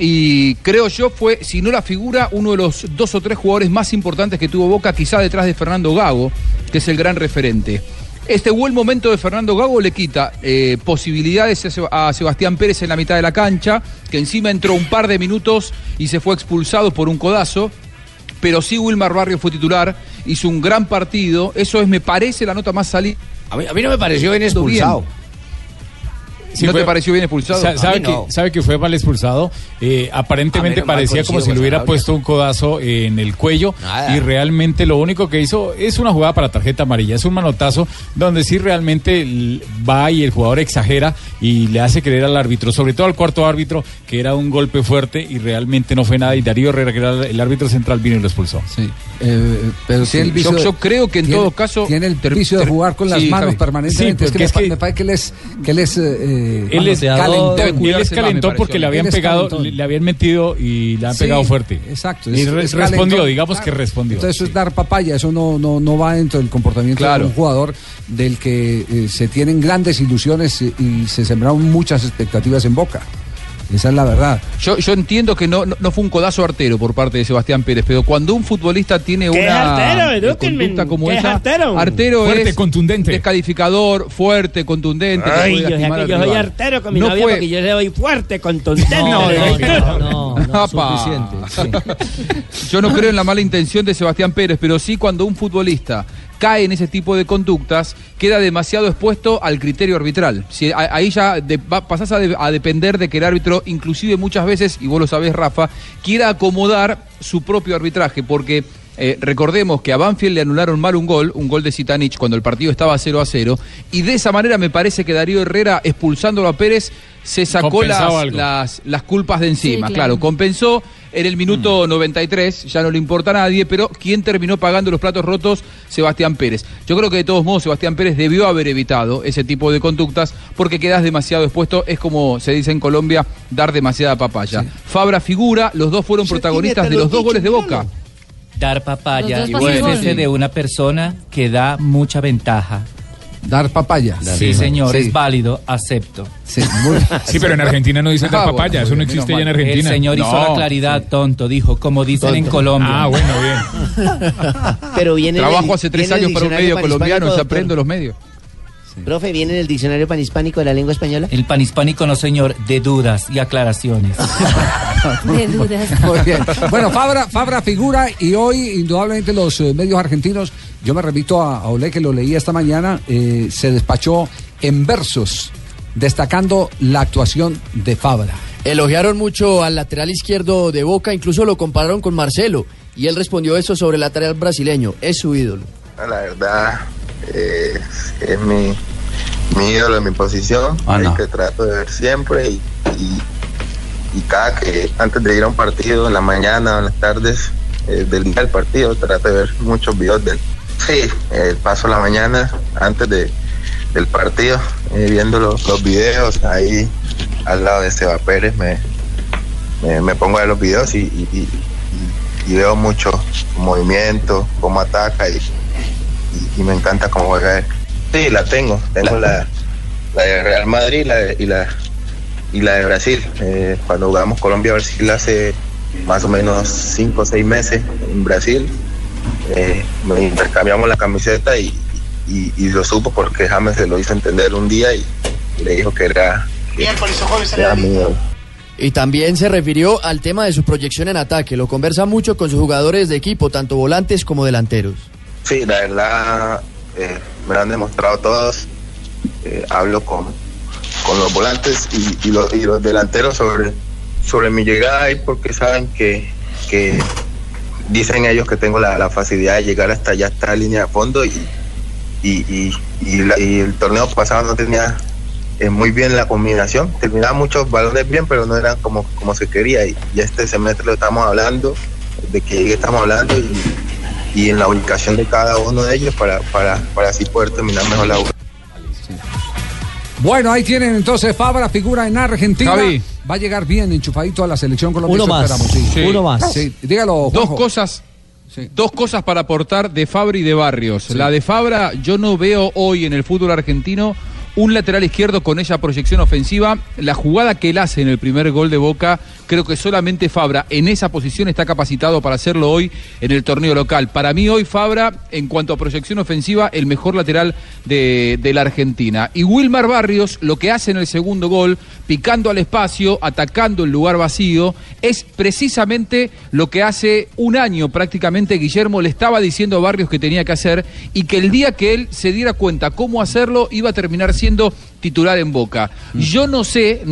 y creo yo fue, si no la figura, uno de los dos o tres jugadores más importantes que tuvo Boca, quizá detrás de Fernando Gago, que es el gran referente. Este buen momento de Fernando Gago le quita posibilidades a Sebastián Pérez en la mitad de la cancha, que encima entró un par de minutos y se fue expulsado por un codazo, pero sí Wilmar Barrios fue titular, hizo un gran partido, eso es, me parece, la nota más salida. A mí no me pareció bien expulsado. Bien. Sí, ¿no fue, te pareció bien expulsado? ¿Sabe que fue mal expulsado? Aparentemente parecía como si le hubiera puesto un codazo en el cuello. Nada. Y realmente lo único que hizo es una jugada para tarjeta amarilla. Es un manotazo donde sí realmente va y el jugador exagera y le hace creer al árbitro, sobre todo al cuarto árbitro, que era un golpe fuerte y realmente no fue nada. Y Darío Herrera, que era el árbitro central, vino y lo expulsó. Sí. Pero sí, el vicio yo creo que en tiene, todo caso... Tiene el vicio de jugar con las manos permanentemente. Sí, es que me parece que les él calentó porque le habían pegado, le habían metido y le han pegado fuerte. Exacto. Y respondió, digamos, claro, que respondió. Entonces eso es dar papaya, eso no va dentro del comportamiento, claro, de un jugador del que se tienen grandes ilusiones y se sembraron muchas expectativas en Boca. Esa es la verdad. Yo entiendo que no fue un codazo artero por parte de Sebastián Pérez, pero cuando un futbolista tiene una artero, conducta como esa, artero fuerte, es contundente, descalificador, fuerte, contundente. Ay, que yo soy artero con mi novia porque yo le doy fuerte, contundente. No, suficiente. Sí. Yo no creo en la mala intención de Sebastián Pérez, pero sí cuando un futbolista cae en ese tipo de conductas, queda demasiado expuesto al criterio arbitral. Si ahí ya pasás a depender de que el árbitro, inclusive muchas veces, y vos lo sabés, Rafa, quiera acomodar su propio arbitraje, porque recordemos que a Banfield le anularon mal un gol de Sitanich, cuando el partido estaba 0-0, y de esa manera me parece que Darío Herrera, expulsándolo a Pérez, se sacó las culpas de encima. Sí, claro, compensó en el minuto 93, ya no le importa a nadie, pero ¿quién terminó pagando los platos rotos? Sebastián Pérez. Yo creo que de todos modos Sebastián Pérez debió haber evitado ese tipo de conductas porque quedas demasiado expuesto, es como se dice en Colombia, dar demasiada papaya. Sí. Fabra figura, los dos fueron protagonistas de los dos goles de Boca. Dar papaya, y ese de una persona que da mucha ventaja. Dar papaya. Sí, señor, sí. Es válido, acepto. Sí, sí, pero en Argentina no dicen dar papaya, eso no existe ya en Argentina. El señor hizo la claridad, tonto, dijo, como dicen en Colombia. Ah, bueno, bien. Pero viene trabajo hace 3 años para un medio colombiano, se aprendo los medios. Sí. Profe, ¿viene en el diccionario panhispánico de la lengua española? El panhispánico no, señor, de dudas y aclaraciones. De dudas. Muy bien. Bueno, Fabra figura y hoy, indudablemente, los medios argentinos, yo me remito a Olé, que lo leía esta mañana, se despachó en versos, destacando la actuación de Fabra. Elogiaron mucho al lateral izquierdo de Boca, incluso lo compararon con Marcelo, y él respondió eso sobre el lateral brasileño, es su ídolo. La verdad... es mi ídolo en mi posición, el que trato de ver siempre y cada que antes de ir a un partido en la mañana o en las tardes del día del partido trato de ver muchos videos de él. Sí, paso la mañana antes del partido viendo los videos ahí al lado de Seba Pérez, me pongo a ver los videos y veo mucho movimiento, cómo ataca y me encanta cómo juega él. Sí, la tengo la de Real Madrid y la de Brasil. Cuando jugamos Colombia-Brasil hace más o menos 5 o 6 meses en Brasil, me intercambiamos la camiseta y lo supo porque James se lo hizo entender un día y le dijo que era... mío. Y también se refirió al tema de su proyección en ataque. Lo conversa mucho con sus jugadores de equipo, tanto volantes como delanteros. Sí, la verdad, me lo han demostrado todos. Hablo con los volantes y los delanteros sobre mi llegada ahí porque saben que dicen ellos que tengo la facilidad de llegar hasta allá, hasta la línea de fondo y el torneo pasado no tenía muy bien la combinación, terminaba muchos balones bien, pero no eran como se quería, y este semestre lo estamos hablando, de que estamos hablando y en la ubicación de cada uno de ellos para así poder terminar mejor la obra. Bueno, ahí tienen entonces Fabra, figura en Argentina. Javi. Va a llegar bien enchufadito a la selección colombiana. Uno más, sí. Uno más. Sí. Dígalo, Juanjo. Dos cosas para aportar de Fabra y de Barrios. Sí. La de Fabra, yo no veo hoy en el fútbol argentino un lateral izquierdo con esa proyección ofensiva. La jugada que él hace en el primer gol de Boca, creo que solamente Fabra en esa posición está capacitado para hacerlo hoy en el torneo local. Para mí hoy Fabra, en cuanto a proyección ofensiva, el mejor lateral de la Argentina. Y Wilmar Barrios, lo que hace en el segundo gol, picando al espacio, atacando el lugar vacío, es precisamente lo que hace un año prácticamente Guillermo le estaba diciendo a Barrios que tenía que hacer, y que el día que él se diera cuenta cómo hacerlo, iba a terminar siendo titular en Boca. Yo no sé,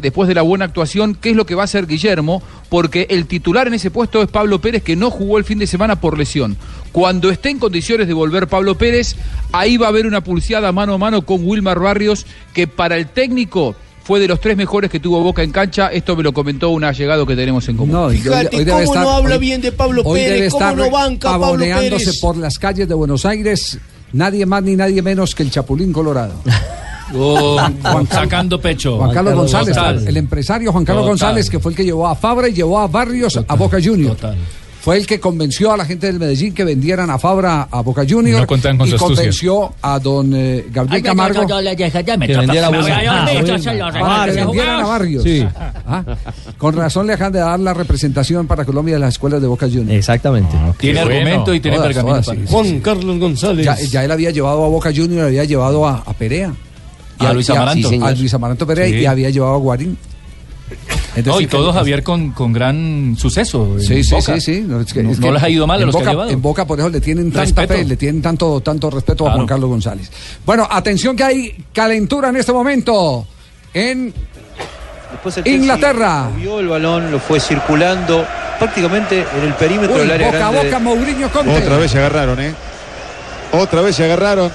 después de la buena actuación, qué es lo que va a hacer Guillermo, porque el titular en ese puesto es Pablo Pérez, que no jugó el fin de semana por lesión. Cuando esté en condiciones de volver Pablo Pérez, ahí va a haber una pulseada mano a mano con Wilmar Barrios, que para el técnico fue de los tres mejores que tuvo Boca en cancha. Esto me lo comentó un allegado que tenemos en común. No, fíjate hoy cómo no habla bien de Pablo Pérez, cómo no banca Pablo Pérez. Por las calles de Buenos Aires, nadie más ni nadie menos que el Chapulín Colorado. Sacando pecho. Juan Carlos González, total. El empresario Juan Carlos González, que fue el que llevó a Fabra y llevó a Barrios a Boca Juniors. Fue el que convenció a la gente del Medellín que vendieran a Fabra a Boca Juniors. No, y convenció a don Gabriel Camargo que vendiera a Barrios. Sí. ¿Ah? Con razón le dejan de dar la representación para Colombia de las escuelas de Boca Juniors. Exactamente. Ah, tiene argumento y tiene pergamino. Juan Carlos González. Ya él había llevado a Boca Juniors, había llevado a Perea. A Luis Amaranto. Sí, a Luis Amaranto Perea, sí. Y había llevado a Guarín. Entonces, y todo Javier con gran suceso. Sí. No les ha ido mal a los Boca, que ha llevado. En Boca por eso le tienen tanta fe, le tienen tanto respeto, claro, a Juan Carlos González. Bueno, atención que hay calentura en este momento en Inglaterra. Vio el balón, lo fue circulando prácticamente en el perímetro del área grande. Boca a Boca, Mourinho Conte. Otra vez se agarraron.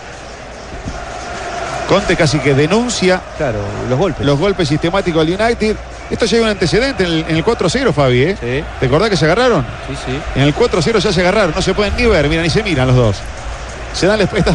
Conte casi que denuncia, claro, los golpes sistemáticos al United. Esto llega un antecedente en el 4-0, Fabi, ¿eh? Sí. ¿Recordás que se agarraron? Sí. En el 4-0 ya se agarraron, no se pueden ni ver, mira, ni se miran los dos. Se dan esta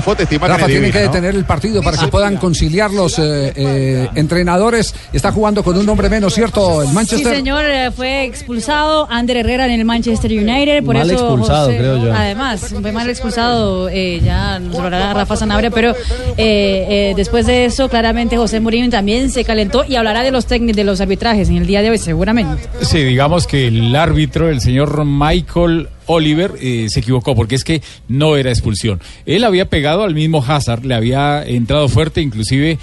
foto estimática. Rafa, tienen que detener el partido para que puedan conciliar los entrenadores. Está jugando con un hombre menos, ¿cierto? El Manchester. Sí, señor, fue expulsado Ander Herrera en el Manchester United. Por mal eso, expulsado, José, creo yo. Además, fue mal expulsado. Ya nos hablará Rafa Sanabria, pero después de eso, claramente José Mourinho también se calentó y hablará de los técnicos, de los arbitrajes en el día de hoy, seguramente. Sí, digamos que el árbitro, el señor Michael Oliver, se equivocó, porque es que no era expulsión. Él había pegado al mismo Hazard, le había entrado fuerte, inclusive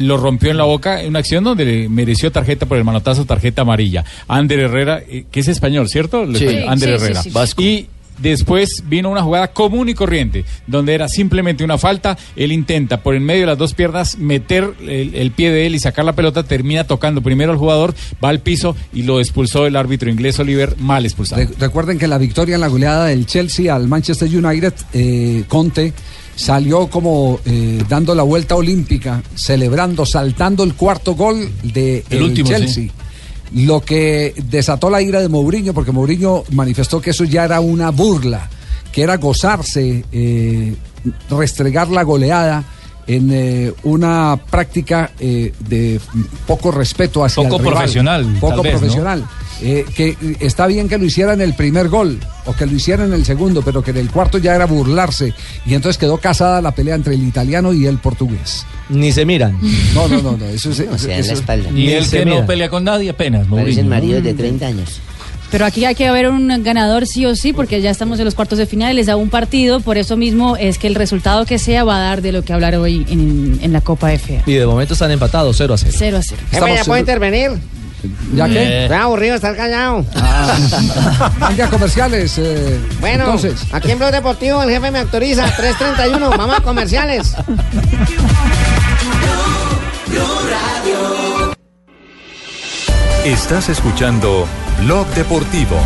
lo rompió en la boca, una acción donde le mereció tarjeta por el manotazo, tarjeta amarilla. Ander Herrera, que es español, ¿cierto? Sí. Ander Herrera. Sí. Vasco. Y después vino una jugada común y corriente, donde era simplemente una falta. Él intenta por en medio de las dos piernas meter el pie de él y sacar la pelota, termina tocando primero al jugador, va al piso y lo expulsó el árbitro inglés Oliver, mal expulsado. Recuerden que la victoria en la goleada del Chelsea al Manchester United, Conte salió como dando la vuelta olímpica, celebrando, saltando el cuarto gol de el último, Chelsea. Sí. Lo que desató la ira de Mourinho, porque Mourinho manifestó que eso ya era una burla, que era gozarse, restregar la goleada en una práctica de poco respeto hacia el rival. Poco profesional. Poco profesional. Que está bien que lo hiciera en el primer gol o que lo hiciera en el segundo, pero que en el cuarto ya era burlarse, y entonces quedó casada la pelea entre el italiano y el portugués. Ni se miran. No, eso es. Y el que no pelea con nadie apenas. Parecen maridos de 30 años. Pero aquí hay que haber un ganador sí o sí, porque ya estamos en los cuartos de final, les da un partido, por eso mismo es que el resultado que sea va a dar de lo que hablar hoy en la Copa FA. Y de momento están empatados 0-0. 0-0. ¿Ya puede intervenir? ¿Ya qué? Está aburrido estar callado. Mangas comerciales. Bueno, entonces, aquí en Blog Deportivo el jefe me autoriza 3:31. Vamos a comerciales. Estás escuchando Blog Deportivo.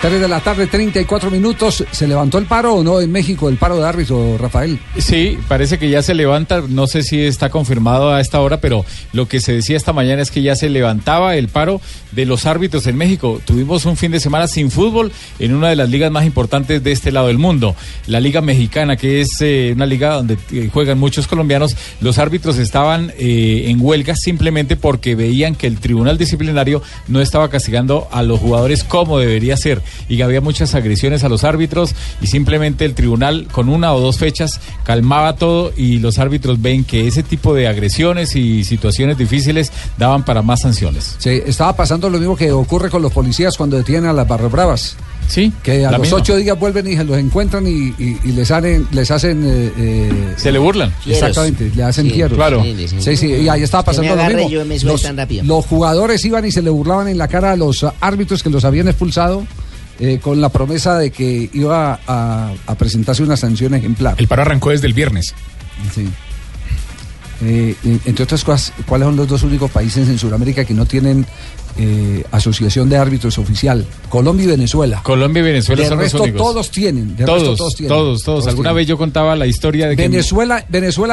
3 de la tarde, 34 minutos. ¿Se levantó el paro o no en México, el paro de árbitros, Rafael? Sí, parece que ya se levanta. No sé si está confirmado a esta hora, pero lo que se decía esta mañana es que ya se levantaba el paro de los árbitros en México. Tuvimos un fin de semana sin fútbol en una de las ligas más importantes de este lado del mundo. La Liga Mexicana, que es una liga donde juegan muchos colombianos, los árbitros estaban en huelga simplemente porque veían que el tribunal disciplinario no estaba castigando a los jugadores como debería ser, y que había muchas agresiones a los árbitros, y simplemente el tribunal con una o dos fechas calmaba todo, y los árbitros ven que ese tipo de agresiones y situaciones difíciles daban para más sanciones. Sí, estaba pasando lo mismo que ocurre con los policías cuando detienen a las barras bravas. Sí, que a los misma. 8 días vuelven y se los encuentran y les hacen... se le burlan. Exactamente, le hacen quiero. Claro. Sí, y ahí estaba pasando lo mismo. Yo me los, tan los jugadores iban y se le burlaban en la cara a los árbitros que los habían expulsado, con la promesa de que iba a presentarse una sanción ejemplar. El paro arrancó desde el viernes. Sí. Entre otras cosas, ¿cuáles son los dos únicos países en Sudamérica que no tienen asociación de árbitros oficial? Colombia y Venezuela. Colombia y Venezuela son los únicos. Todos tienen. Todos. Alguna vez yo contaba la historia de que Venezuela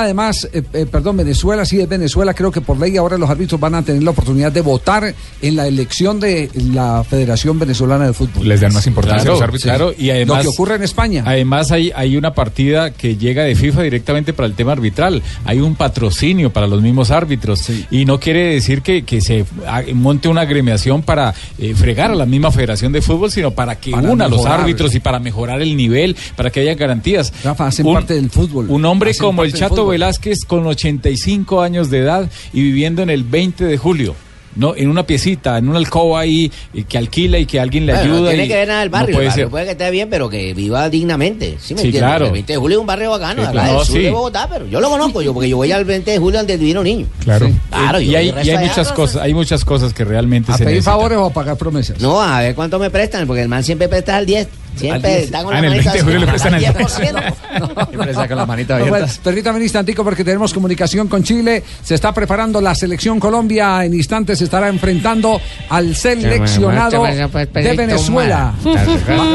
además, Venezuela sí es Venezuela. Creo que por ley ahora los árbitros van a tener la oportunidad de votar en la elección de la Federación Venezolana de Fútbol. Les dan más importancia a los árbitros. Claro, y además lo que ocurre en España. Además hay una partida que llega de FIFA directamente para el tema arbitral. Hay un patrocinio para los mismos árbitros, sí. Y no quiere decir que se monte una agremiación para fregar a la misma Federación de Fútbol, sino para que para una mejorar, a los árbitros y para mejorar el nivel, para que haya garantías. Rafa, hacen parte del fútbol. Un hombre hacen como el Chato Velázquez con 85 años de edad y viviendo en el 20 de julio. No, en una piecita, en una alcoba ahí, que alquila y que alguien le ayuda. No tiene que ver nada del barrio, no puede, el barrio puede que esté bien, pero que viva dignamente. Sí, me entiendes. Claro. El 20 de julio es un barrio bacano, sí, claro, sur de Bogotá, pero yo lo conozco, porque yo voy al 20 de julio donde divino niño. Claro. Sí. Claro, y hay muchas cosas que realmente se necesitan. ¿A pedir favores o a pagar promesas? No, a ver cuánto me prestan, porque el man siempre presta al 10. Siempre está con la manita abierta. Permítame un instantico porque tenemos comunicación con Chile. Se está preparando la selección Colombia. En instantes se estará enfrentando al seleccionado de Venezuela.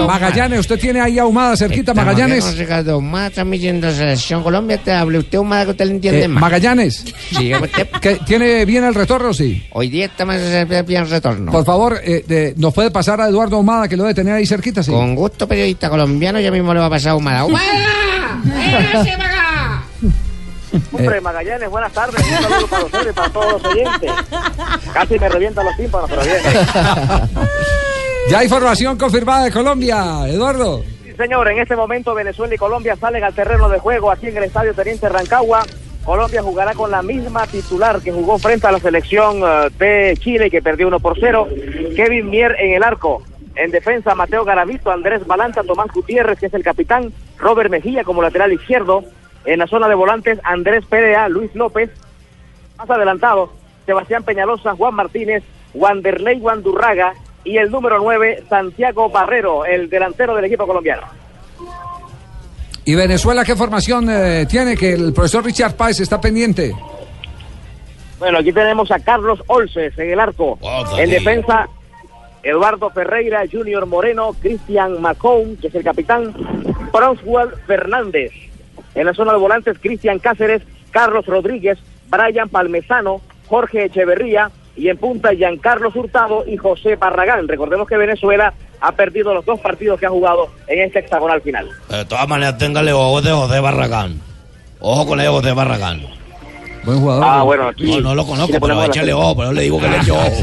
Magallanes, usted tiene ahí a Ahumada cerquita, Magallanes. Selección Colombia, te hable usted Ahumada que usted le entiende más. Magallanes, ¿tiene bien el retorno? Sí. Hoy día está más bien el retorno. Por favor, nos puede pasar a Eduardo Ahumada, que lo debe tener ahí cerquita, sí. Con gusto. Periodista colombiano, ya mismo le va a pasar a Ahumada. ¡Ahumada! Hombre, Magallanes, buenas tardes. Un saludo para ustedes, para todos los oyentes. Casi me revientan los tímpanos, pero bien. Ya hay formación confirmada de Colombia, Eduardo. Sí, señor, en este momento Venezuela y Colombia salen al terreno de juego aquí en el Estadio Teniente Rancagua. Colombia jugará con la misma titular que jugó frente a la selección de Chile, que perdió 1-0. Kevin Mier en el arco. En defensa, Mateo Garavito, Andrés Balanta, Tomás Gutiérrez, que es el capitán, Robert Mejía como lateral izquierdo. En la zona de volantes, Andrés Perea, Luis López. Más adelantado, Sebastián Peñalosa, Juan Martínez, Wanderley Guandurraga y el número 9, Santiago Barrero, el delantero del equipo colombiano. ¿Y Venezuela qué formación tiene? Que el profesor Richard Páez está pendiente. Bueno, aquí tenemos a Carlos Olces en el arco. En defensa, Eduardo Ferreira, Junior Moreno, Cristian Macón, que es el capitán, Broswell Fernández. En la zona de volantes, Cristian Cáceres, Carlos Rodríguez, Brian Palmesano, Jorge Echeverría, y en punta, Giancarlos Hurtado y José Barragán. Recordemos que Venezuela ha perdido los dos partidos que ha jugado en este hexagonal final. De todas maneras, téngale ojo de José Barragán. Ojo con el José Barragán. Buen jugador. Ah, bueno, aquí... No lo conozco, pero échale ojo, pero le digo que le eche ojo.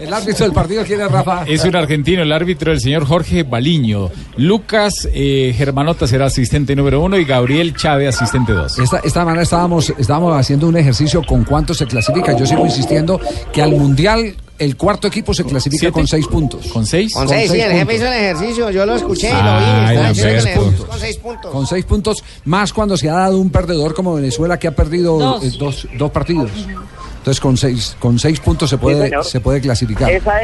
El árbitro del partido, ¿quién es, Rafa? Es un argentino, el árbitro, el señor Jorge Baliño. Lucas Germanotta será asistente número 1 y Gabriel Chávez asistente 2. Esta mañana estábamos haciendo un ejercicio con cuánto se clasifica. Yo sigo insistiendo que al Mundial el cuarto equipo se clasifica con 6 puntos. ¿Con 6? Con 6, sí, el jefe hizo el ejercicio, yo lo escuché y lo vi. Con 6 puntos. Con 6 puntos, más cuando se ha dado un perdedor como Venezuela, que ha perdido dos partidos. Entonces con seis puntos se puede clasificar. Esa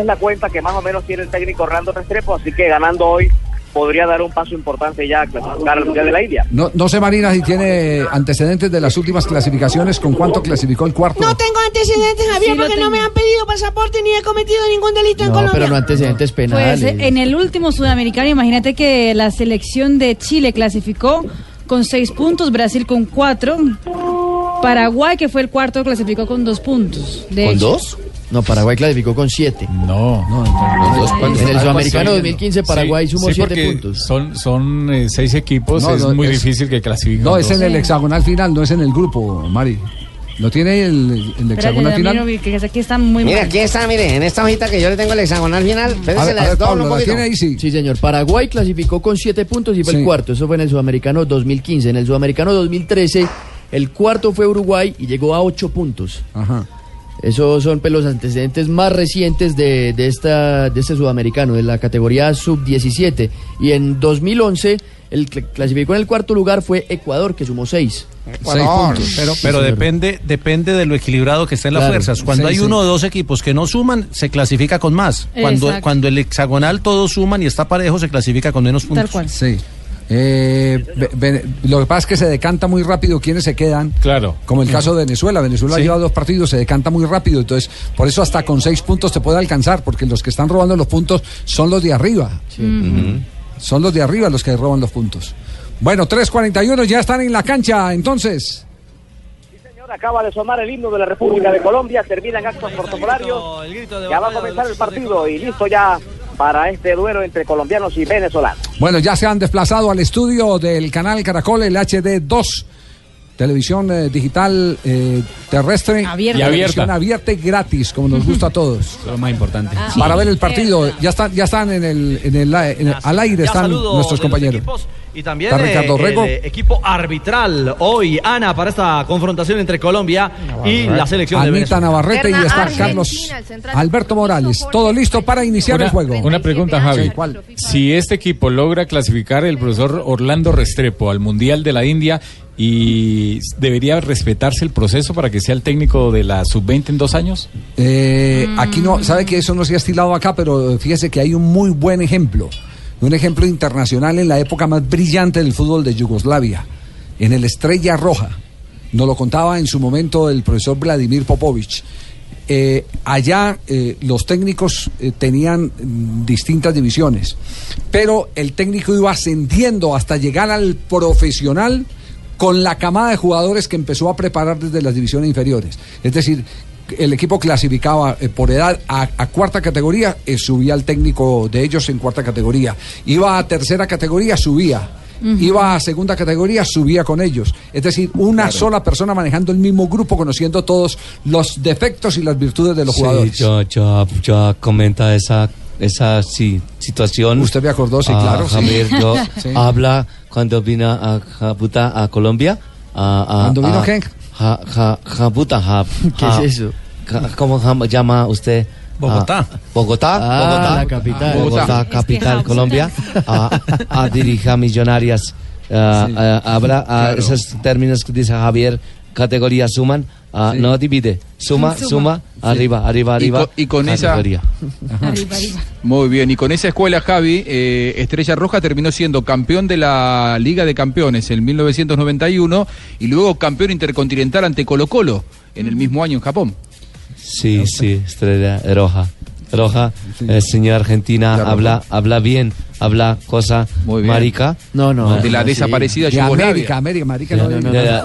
es la cuenta que más o menos tiene el técnico Orlando Restrepo, así que ganando hoy podría dar un paso importante ya a clasificar al Mundial de la India. No sé, Marina, si tiene antecedentes de las últimas clasificaciones, ¿con cuánto clasificó el cuarto? No tengo antecedentes, Javier, sí, porque no me han pedido pasaporte ni he cometido ningún delito en Colombia. No, pero no antecedentes penales. Pues en el último sudamericano, imagínate que la selección de Chile clasificó con 6 puntos, Brasil con 4, Paraguay, que fue el cuarto, clasificó con 2 puntos. ¿Con 2? No, Paraguay clasificó con 7. No, en el sudamericano 2015 Paraguay sumó 7 puntos. Son 6 equipos, no, es no, muy es, difícil que clasifiquen. No, es en el hexagonal final, no es en el grupo, Mari. ¿No tiene el hexagonal final? Mira, aquí está, mire, en esta hojita que yo le tengo el hexagonal final. A ver, Pablo, ¿la tiene ahí? Sí, señor. Paraguay clasificó con 7 puntos y fue el cuarto. Eso fue en el sudamericano 2015. En el sudamericano 2013, el cuarto fue Uruguay y llegó a 8 puntos. Ajá. Esos son los antecedentes más recientes de este sudamericano, de la categoría sub-17. Y en 2011, el que clasificó en el cuarto lugar fue Ecuador, que sumó 6. Ecuador. 6 puntos. Pero depende de lo equilibrado que esté en las fuerzas. Cuando hay uno o dos equipos que no suman, se clasifica con más. Cuando el hexagonal todos suman y está parejo, se clasifica con menos puntos. Tal cual. Sí. Lo que pasa es que se decanta muy rápido quienes se quedan, claro, como el caso de Venezuela ha llevado 2 partidos, se decanta muy rápido, entonces por eso hasta con 6 puntos te puede alcanzar, porque los que están robando los puntos son los de arriba, son los de arriba los que roban los puntos. Bueno, 3:41, ya están en la cancha entonces. Acaba de sonar el himno de la República de Colombia, terminan actos protocolarios, ya va a comenzar el partido y listo ya para este duelo entre colombianos y venezolanos. Bueno, ya se han desplazado al estudio del canal Caracol, el HD2, televisión digital terrestre abierta. Y televisión abierta y gratis, como nos gusta a todos. Lo más importante. Para ver el partido, ya están al aire, están nuestros compañeros. Y también el equipo arbitral hoy, Ana, para esta confrontación entre Colombia y la selección de Venezuela. Anita Navarrete y está Carlos Alberto Morales. Todo listo para iniciar el juego. Una pregunta, Javi. Sí, ¿cuál? Si este equipo logra clasificar el profesor Orlando Restrepo al Mundial de la India, ¿y debería respetarse el proceso para que sea el técnico de la sub-20 en 2 años? Aquí no, sabe que eso no se ha estilado acá, pero fíjese que hay un muy buen ejemplo. Un ejemplo internacional en la época más brillante del fútbol de Yugoslavia, en el Estrella Roja. Nos lo contaba en su momento el profesor Vladimir Popovic. Allá los técnicos tenían distintas divisiones, pero el técnico iba ascendiendo hasta llegar al profesional con la camada de jugadores que empezó a preparar desde las divisiones inferiores. Es decir, el equipo clasificaba por edad a cuarta categoría, subía el técnico de ellos en cuarta categoría. Iba a tercera categoría, subía. Iba a segunda categoría, subía con ellos. Es decir, una sola persona manejando el mismo grupo, conociendo todos los defectos y las virtudes de los jugadores. Yo comenta esa situación. Usted me acordó, sí, claro. Javier, yo habla cuando vino a Jabuta, a Colombia. ¿Cuando vino qué? Jabuta. ¿Qué es eso? ¿Cómo llama usted? Bogotá. La capital, Colombia. A dirija Millonarias. Habla esos términos que dice Javier, categoría suman, no divide, suma, arriba. Y con esa categoría. Muy bien, y con esa escuela, Javi, Estrella Roja terminó siendo campeón de la Liga de Campeones en 1991 y luego campeón intercontinental ante Colo-Colo en el mismo año en Japón. Sí, Estrella Roja, señora argentina, habla bien, habla cosa marica. No. De la desaparecida Yugoslavia. América. De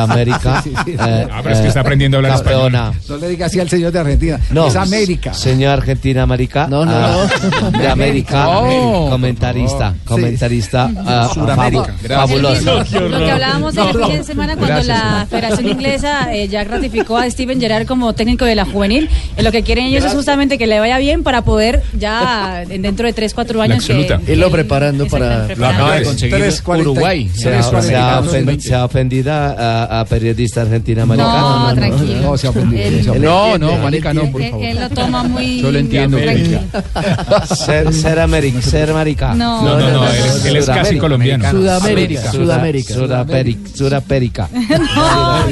América. Pero es que está aprendiendo a hablar español. No le diga así al señor de Argentina. No, es América. Señor argentina, marica. No. De América. Comentarista. Suramérica. Fabuloso. Lo que hablábamos el fin de semana cuando la Federación Inglesa ya ratificó a Steven Gerrard como técnico de la juvenil. Lo que quieren ellos es justamente que le vaya bien para poder ya dentro de 3-4 años. Y lo preparando para lo acaba de conseguir Uruguay. Se ha ofendido a periodista argentina americana. No, tranquilo. No, se ha ofendido. No, Marica, no, por favor. Él lo toma muy. Yo lo entiendo. Ser Marica. No, él es casi colombiano. Sudamérica. No.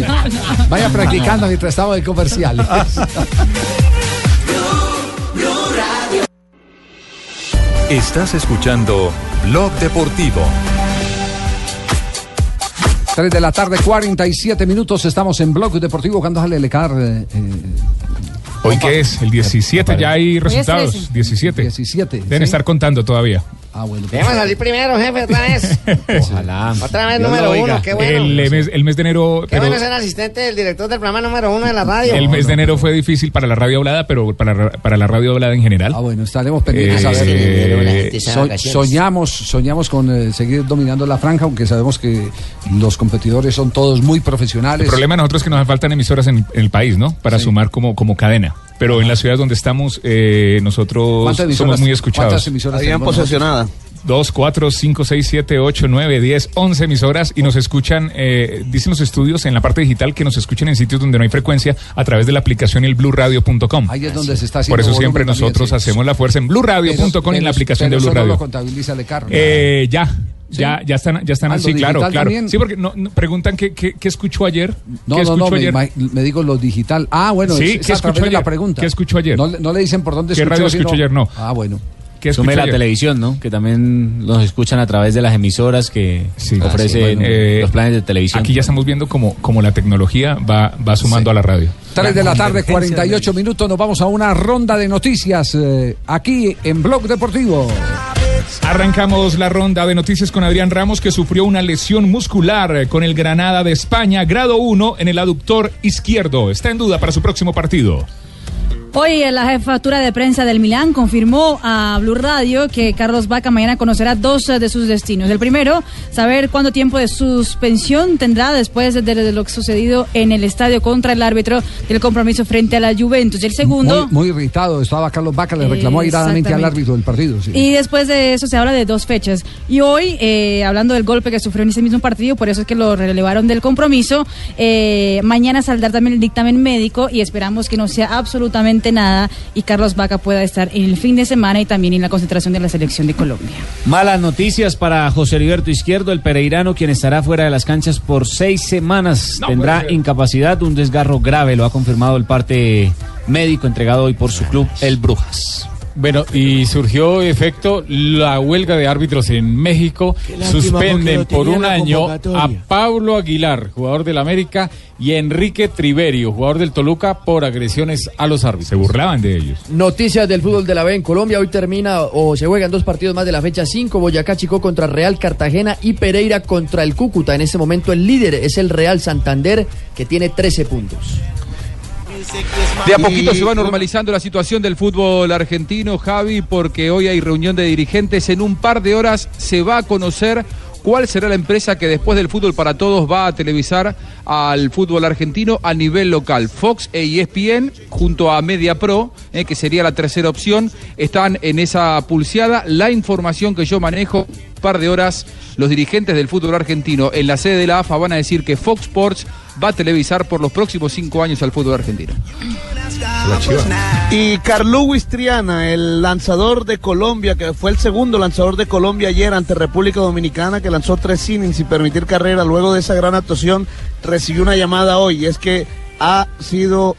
Vaya practicando mientras estamos de comerciales. Estás escuchando Blog Deportivo. 3 de la tarde, 47 minutos. Estamos en Blog Deportivo. ¿Cuándo sale el ECAR? ¿Hoy qué es? El 17, ya hay resultados. 17. Deben estar contando todavía. Ah, bueno. Debemos salir primero, jefe, otra vez. Ojalá. Otra vez Dios número uno, qué bueno. El mes de enero... Qué bueno ser asistente del director del programa número uno de la radio. El mes de enero fue difícil para la radio hablada, pero para la radio hablada en general. Ah, bueno, estaremos pendientes a ver. Soñamos con seguir dominando la franja, aunque sabemos que los competidores son todos muy profesionales. El problema de nosotros es que nos faltan emisoras en el país, ¿no? Para sumar como cadena. Pero en las ciudades donde estamos, nosotros somos muy escuchados. ¿Cuántas emisoras habían posesionadas? 2, 4, 5, 6, 7, 8, 9, 10, 11 emisoras y nos escuchan, dicen los estudios en la parte digital que nos escuchan en sitios donde no hay frecuencia a través de la aplicación y el BluRadio.com. Ahí es donde se está haciendo. Por eso siempre nosotros hacemos la fuerza en BluRadio.com y en la aplicación de BluRadio. ¿Lo contabiliza el carro? Ya. Sí. Ya están así, claro. También. Sí, porque no preguntan qué escuchó ayer. ¿Qué escuchó ayer? Me digo lo digital. Ah, bueno, sí, ¿qué escuchó ayer? La pregunta. ¿Qué escuchó ayer? No le dicen por dónde escuchó. ¿Qué radio escuchó ayer? No. Ah, bueno. Sume la televisión, ¿no? Que también nos escuchan a través de las emisoras que ofrecen los planes de televisión. Aquí ya estamos viendo como la tecnología va sumando a la radio. 3 de la tarde, 48 minutos. Nos vamos a una ronda de noticias aquí en Blog Deportivo. Arrancamos la ronda de noticias con Adrián Ramos, que sufrió una lesión muscular con el Granada de España, grado 1 en el aductor izquierdo. Está en duda para su próximo partido. Hoy la jefatura de prensa del Milán confirmó a Blue Radio que Carlos Bacca mañana conocerá dos de sus destinos. El primero, saber cuánto tiempo de suspensión tendrá después de lo sucedido en el estadio contra el árbitro del compromiso frente a la Juventus. El segundo... Muy, muy irritado estaba Carlos Bacca, le reclamó airadamente al árbitro del partido. Sí. Y después de eso se habla de dos fechas. Y hoy, hablando del golpe que sufrió en ese mismo partido, por eso es que lo relevaron del compromiso, mañana saldrá también el dictamen médico y esperamos que no sea absolutamente nada y Carlos Bacca pueda estar en el fin de semana y también en la concentración de la selección de Colombia. Malas noticias para José Heriberto Izquierdo, el pereirano, quien estará fuera de las canchas por 6 semanas. Tendrá incapacidad, un desgarro grave, lo ha confirmado el parte médico entregado hoy por su club, el Brujas. Bueno, y surgió efecto la huelga de árbitros en México. Suspenden por un año a Pablo Aguilar, jugador del América, y a Enrique Triverio, jugador del Toluca, por agresiones a los árbitros. Se burlaban de ellos. Noticias del fútbol de la B en Colombia. Hoy termina o se juegan 2 partidos más de la fecha 5. Boyacá Chicó contra Real Cartagena y Pereira contra el Cúcuta. En este momento el líder es el Real Santander, que tiene 13 puntos. De a poquito se va normalizando la situación del fútbol argentino, Javi, porque hoy hay reunión de dirigentes. En un par de horas se va a conocer cuál será la empresa que después del Fútbol para Todos va a televisar al fútbol argentino a nivel local. Fox e ESPN, junto a MediaPro, que sería la tercera opción, están en esa pulseada. La información que yo manejo... par de horas, los dirigentes del fútbol argentino en la sede de la AFA van a decir que Fox Sports va a televisar por los próximos 5 años al fútbol argentino. Y Carlos Wistriana, el lanzador de Colombia, que fue el segundo lanzador de Colombia ayer ante República Dominicana, que lanzó 3 innings sin permitir carrera, luego de esa gran actuación recibió una llamada hoy, y es que ha sido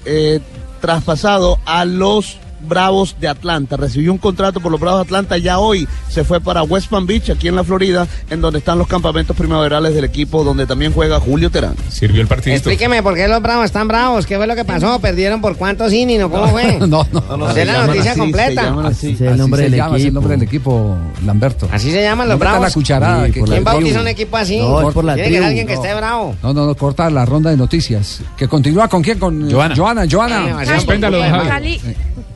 traspasado a los Bravos de Atlanta, recibió un contrato por los Bravos de Atlanta, ya hoy se fue para West Palm Beach, aquí en la Florida, en donde están los campamentos primaverales del equipo, donde también juega Julio Terán. Sirvió el partido. Explíqueme por qué los Bravos están bravos, qué fue lo que pasó, perdieron por cuántos innings, ¿cómo fue? No. Es la noticia así, completa. Así se llama el nombre del equipo, Lamberto. Así se llaman los Bravos. La cucharada. Sí, ¿quién bautiza un equipo así? Tiene que ser alguien que esté bravo. No, corta la ronda de noticias. Que continúa con quién, con Joana. Suspéndalo, Javi.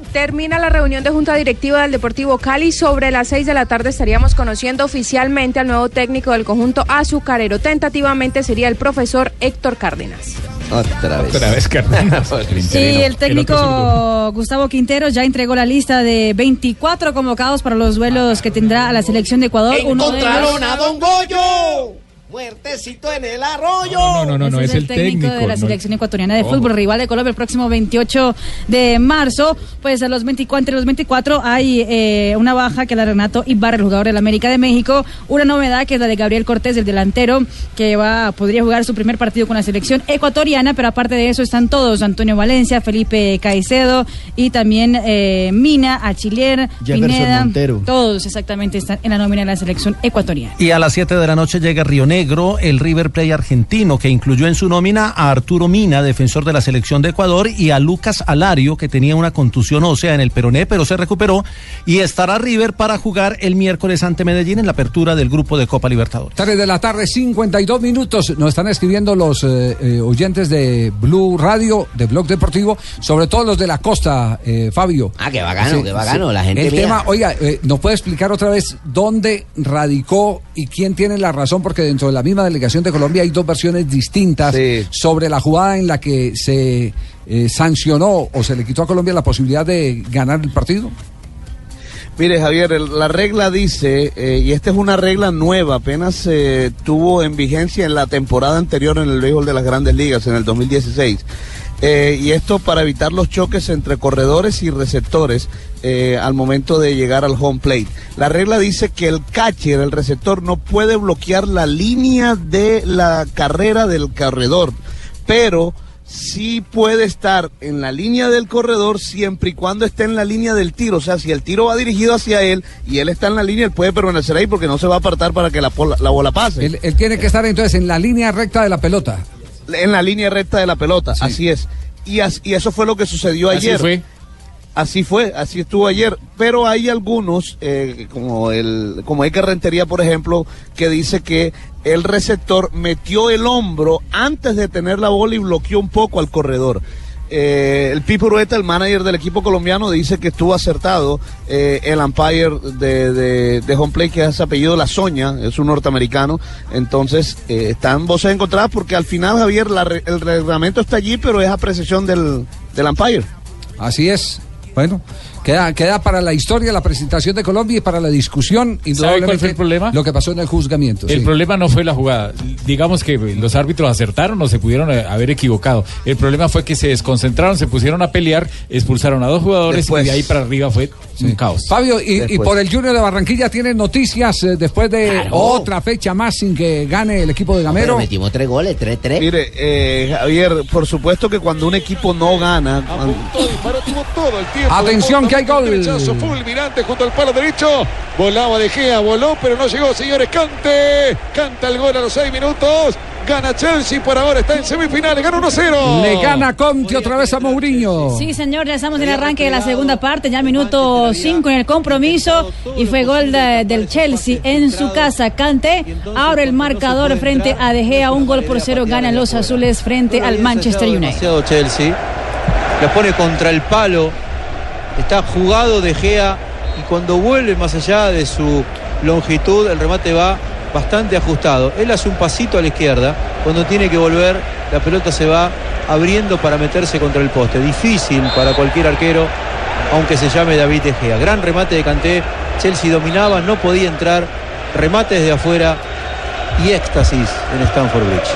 Termina la reunión de Junta Directiva del Deportivo Cali. Sobre las 6 de la tarde estaríamos conociendo oficialmente al nuevo técnico del conjunto azucarero. Tentativamente sería el profesor Héctor Cárdenas. Otra vez Cárdenas. Sí, el técnico Gustavo Quintero ya entregó la lista de 24 convocados para los duelos que tendrá a la selección de Ecuador. Uno de ellos... Muertecito en el arroyo. No, es el técnico de la selección ecuatoriana de fútbol, rival de Colombia el próximo 28 de marzo. Pues a los 24, entre los 24 hay una baja que la Renato Ibarra, el jugador del América de México, una novedad que es la de Gabriel Cortés, el delantero, que podría jugar su primer partido con la selección ecuatoriana, pero aparte de eso están todos: Antonio Valencia, Felipe Caicedo y también Mina, Achiller, Pineda, Montero. Todos exactamente están en la nómina de la selección ecuatoriana. Y a las 7 de la noche llega Río Negro, el River Plate argentino, que incluyó en su nómina a Arturo Mina, defensor de la selección de Ecuador, y a Lucas Alario, que tenía una contusión ósea en el peroné, pero se recuperó, y estará River para jugar el miércoles ante Medellín en la apertura del grupo de Copa Libertadores. 3:52 p.m. Nos están escribiendo los oyentes de Blue Radio, de Blog Deportivo, sobre todo los de la costa, Fabio. Ah, qué bacano, sí, qué bacano, sí. La gente el mía. Tema, oiga, ¿nos puede explicar otra vez dónde radicó y quién tiene la razón? Porque dentro de la misma delegación de Colombia hay dos versiones distintas sobre la jugada en la que se sancionó o se le quitó a Colombia la posibilidad de ganar el partido. Mire, Javier, la regla dice, y esta es una regla nueva, apenas se tuvo en vigencia en la temporada anterior en el béisbol de las Grandes Ligas, en el 2016. Y esto para evitar los choques entre corredores y receptores al momento de llegar al home plate. La regla dice que el catcher, el receptor, no puede bloquear la línea de la carrera del corredor, pero sí puede estar en la línea del corredor siempre y cuando esté en la línea del tiro. O sea, si el tiro va dirigido hacia él y él está en la línea, él puede permanecer ahí porque no se va a apartar para que la bola pase. Él tiene que estar entonces en la línea recta de la pelota. En la línea recta de la pelota, sí. Así es. Y eso fue lo que sucedió ayer. Así estuvo ayer. Pero hay algunos, como Edgar Rentería, por ejemplo, que dice que el receptor metió el hombro antes de tener la bola y bloqueó un poco al corredor. El Pipo Urueta, el manager del equipo colombiano, dice que estuvo acertado. El umpire de home plate, que es apellido La Soña, es un norteamericano. Entonces están voces encontradas porque al final, Javier, el reglamento está allí, pero es apreciación del umpire. Así es. Bueno, queda para la historia la presentación de Colombia y para la discusión. ¿Sabe cuál fue el problema? Lo que pasó en el juzgamiento. El problema no fue la jugada. Digamos que los árbitros acertaron o se pudieron haber equivocado. El problema fue que se desconcentraron, se pusieron a pelear, expulsaron a dos jugadores después, y de ahí para arriba fue un caos. Fabio, y por el Junior de Barranquilla tienen noticias después de otra fecha más sin que gane el equipo de Gamero. Pero metimos 3 goles, 3-3. Mire, Javier, por supuesto que cuando un equipo no gana... todo el tiempo. Atención, que hay gol. Rechazo fulminante junto al palo derecho. Volaba De Gea, voló, pero no llegó, señores. Canta el gol a los 6 minutos. Gana Chelsea, por ahora está en semifinales, gana 1-0. Le gana Conte otra vez a Mourinho. Sí, señor, ya estamos en el arranque de la segunda parte, ya minuto 5 en el compromiso, y fue gol del Chelsea en su casa. Kanté abre el marcador frente a De Gea, 1-0, ganan los azules frente al Manchester United. Chelsea la pone contra el palo, está jugado De Gea, y cuando vuelve más allá de su longitud, el remate va bastante ajustado. Él hace un pasito a la izquierda, cuando tiene que volver, la pelota se va abriendo para meterse contra el poste. Difícil para cualquier arquero, aunque se llame David De Gea. Gran remate de Kanté, Chelsea dominaba, no podía entrar, remate desde afuera y éxtasis en Stamford Bridge.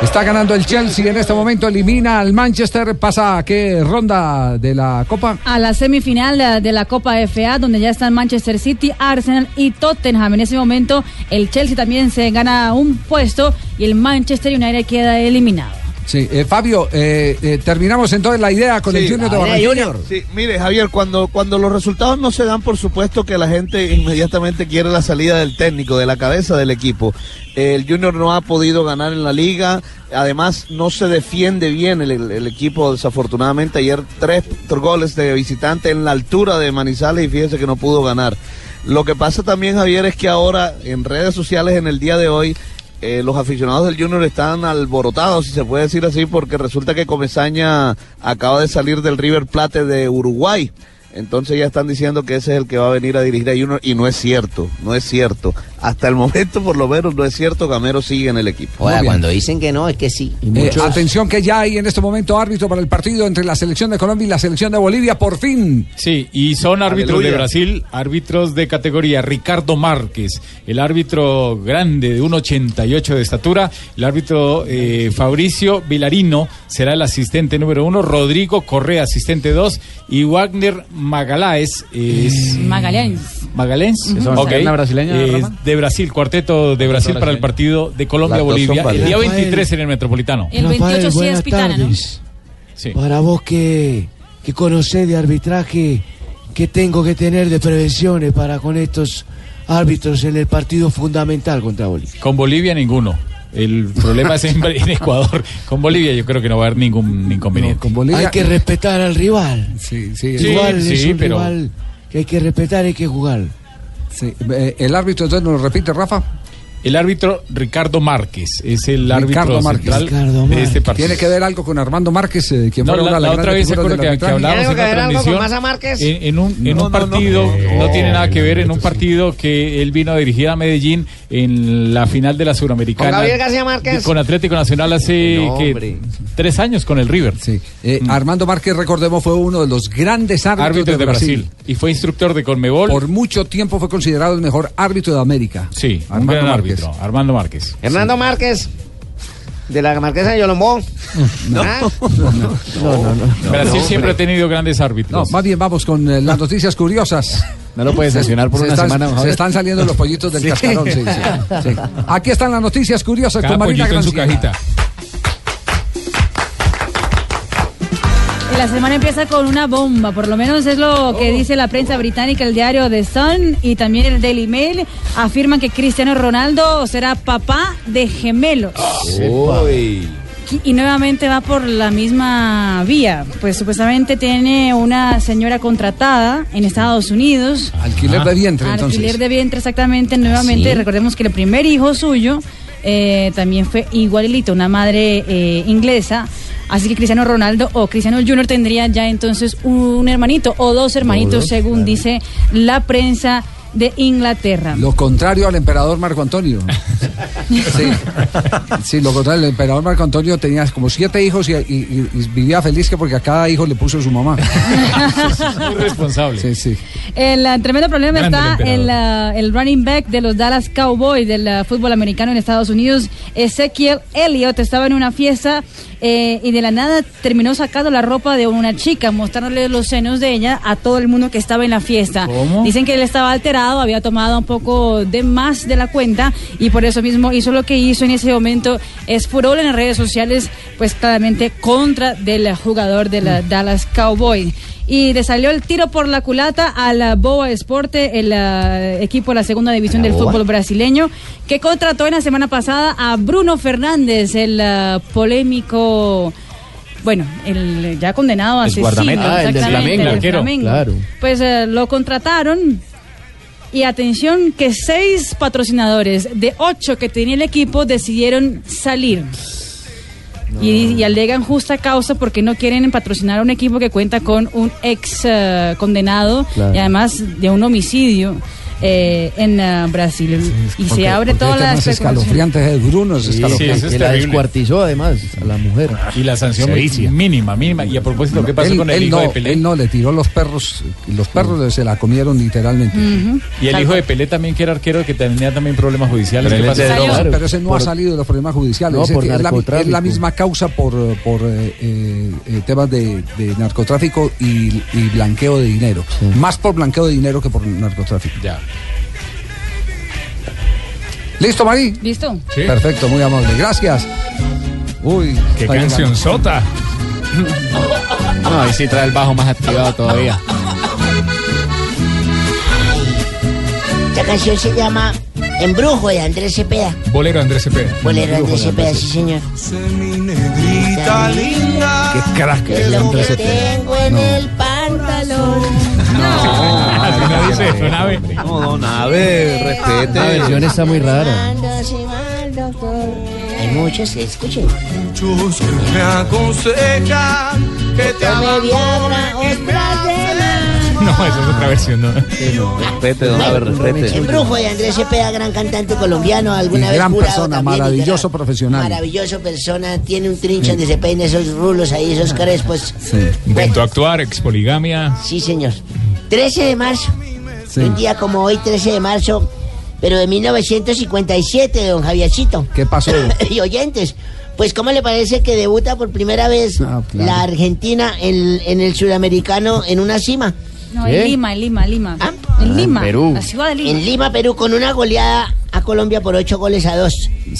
Está ganando el Chelsea en este momento, elimina al Manchester, pasa a qué ronda de la Copa. A la semifinal de la Copa FA, donde ya están Manchester City, Arsenal y Tottenham. En ese momento el Chelsea también se gana un puesto y el Manchester United queda eliminado. Sí, Fabio, terminamos entonces la idea con el Junior de Barranquilla. Junior. Sí, mire, Javier, cuando los resultados no se dan, por supuesto que la gente inmediatamente quiere la salida del técnico, de la cabeza del equipo. El Junior no ha podido ganar en la liga, además no se defiende bien el equipo, desafortunadamente. Ayer 3 goles de visitante en la altura de Manizales y fíjense que no pudo ganar. Lo que pasa también, Javier, es que ahora en redes sociales en el día de hoy, los aficionados del Junior están alborotados, si se puede decir así, porque resulta que Comesaña acaba de salir del River Plate de Uruguay. Entonces ya están diciendo que ese es el que va a venir a dirigir a Junior, y no es cierto, hasta el momento por lo menos no es cierto. Gamero sigue en el equipo. Oiga, cuando dicen que no, es que sí. Atención que ya hay en este momento árbitro para el partido entre la selección de Colombia y la selección de Bolivia, por fin. Sí, y son árbitros de Brasil, árbitros de categoría. Ricardo Márquez, el árbitro grande de 1,88 de estatura. El árbitro Fabricio Vilarino será el asistente número 1, Rodrigo Correa asistente 2 y Wagner Magaláes es... Magaláes. Okay. Brasileña, de Brasil, cuarteto de Brasil para el partido de Colombia-Bolivia, el día 23 en el Metropolitano. El 28 sí es Pitana, ¿no? Sí. Para vos que conocés de arbitraje, ¿qué tengo que tener de prevenciones para con estos árbitros en el partido fundamental contra Bolivia? Con Bolivia ninguno. El problema es en Ecuador. Con Bolivia yo creo que no va a haber ningún inconveniente. No, con Bolivia... Hay que respetar al rival. Rival que hay que respetar, hay que jugar. Sí. El árbitro, entonces, ¿nos lo repite, Rafa? El árbitro Ricardo Márquez es el árbitro central de este partido. Tiene que ver algo con Armando Márquez, quien no, la otra vez se acuerda que hablábamos en la transmisión en un partido, no tiene nada que ver, en un partido que él vino a dirigir a Medellín en la final de la Suramericana con Atlético Nacional hace 3 años con el River. Sí. Armando Márquez, recordemos, fue uno de los grandes árbitros de Brasil y fue instructor de Conmebol. Por mucho tiempo fue considerado el mejor árbitro de América. Sí, un gran árbitro. Armando Márquez. Hernando Márquez. De la Marquesa de Yolombó. No. Brasil siempre ha tenido grandes árbitros. No, más bien vamos con las noticias curiosas. No lo puedes sancionar por una semana. Se están saliendo los pollitos del cascarón. Sí. Aquí están las noticias curiosas. Cada con Marina en su cajita. La semana empieza con una bomba, por lo menos es lo que dice la prensa británica, el diario The Sun y también el Daily Mail afirman que Cristiano Ronaldo será papá de gemelos. Y nuevamente va por la misma vía, pues supuestamente tiene una señora contratada en Estados Unidos. Alquiler de vientre, entonces. Alquiler de vientre, exactamente, nuevamente. ¿Sí? Recordemos que el primer hijo suyo también fue igualito, una madre inglesa. Así que Cristiano Ronaldo o Cristiano Junior tendría ya entonces un hermanito o dos hermanitos, según dice la prensa de Inglaterra. Lo contrario al emperador Marco Antonio. Sí, lo contrario. El emperador Marco Antonio tenía como 7 hijos y vivía feliz porque a cada hijo le puso su mamá. Muy responsable. Sí. El tremendo problema grande está el running back de los Dallas Cowboys del fútbol americano en Estados Unidos, Ezekiel Elliott. Estaba en una fiesta y de la nada terminó sacando la ropa de una chica, mostrándole los senos de ella a todo el mundo que estaba en la fiesta. ¿Cómo? Dicen que él estaba alterado, había tomado un poco de más de la cuenta y por eso mismo hizo lo que hizo en ese momento. Es furor en las redes sociales, pues claramente contra del jugador de la Dallas Cowboys. Y le salió el tiro por la culata a la Boa Esporte, el equipo de la segunda división del fútbol brasileño, que contrató en la semana pasada a Bruno Fernández, el polémico... Bueno, el ya condenado asesino. El del Flamengo. Claro. Pues lo contrataron... Y atención que 6 patrocinadores de 8 que tenía el equipo decidieron salir. No. Y alegan justa causa porque no quieren patrocinar a un equipo que cuenta con un ex condenado y además de un homicidio en Brasil. Sí, y se abre toda la especulación. Bruno es escalofriante. Sí, la descuartizó además a la mujer. Y la sanción mínima. Y a propósito, ¿qué pasó con el hijo de Pelé? Él no, le tiró los perros se la comieron literalmente. Uh-huh. Y el hijo de Pelé también, que era arquero, que tenía también problemas judiciales. Pero ese no ha salido de los problemas judiciales. No, es la misma causa por temas de narcotráfico y blanqueo de dinero. Sí. Más por blanqueo de dinero que por narcotráfico. Ya. ¿Listo, Marí? ¿Listo? Sí. Perfecto, muy amable, gracias. Uy, qué canción sota. No, ahí sí trae el bajo más activado todavía. Esta canción se llama Embrujo de Andrés Cepeda. Bolero Andrés Cepeda, sí señor. Mi negrita linda. Qué crack es Andrés Cepeda. Tengo en el pantalón. No, don Abe, respete. La versión está muy rara. Hay muchos que escuchen. Muchos que me aconsejan que te hagan. No, eso es otra versión, no. Sí, no, respete, don Álvaro, respete. El Brujo de Andrés Cepeda, gran cantante colombiano, alguna vez gran persona, también, maravilloso profesional. Maravilloso persona, tiene un trinche donde se peina esos rulos ahí, esos crespos. Sí. Intentó actuar, expoligamia. Sí, señor. 13 de marzo, sí. Un día como hoy, 13 de marzo, pero de 1957, don Javiercito. ¿Qué pasó? Y oyentes, pues ¿cómo le parece que debuta por primera vez la Argentina en el Sudamericano en una cima? No, ¿sí? en Lima. ¿Ah? En Lima, Perú. La ciudad de Lima. En Lima, Perú, con una goleada a Colombia por 8-2.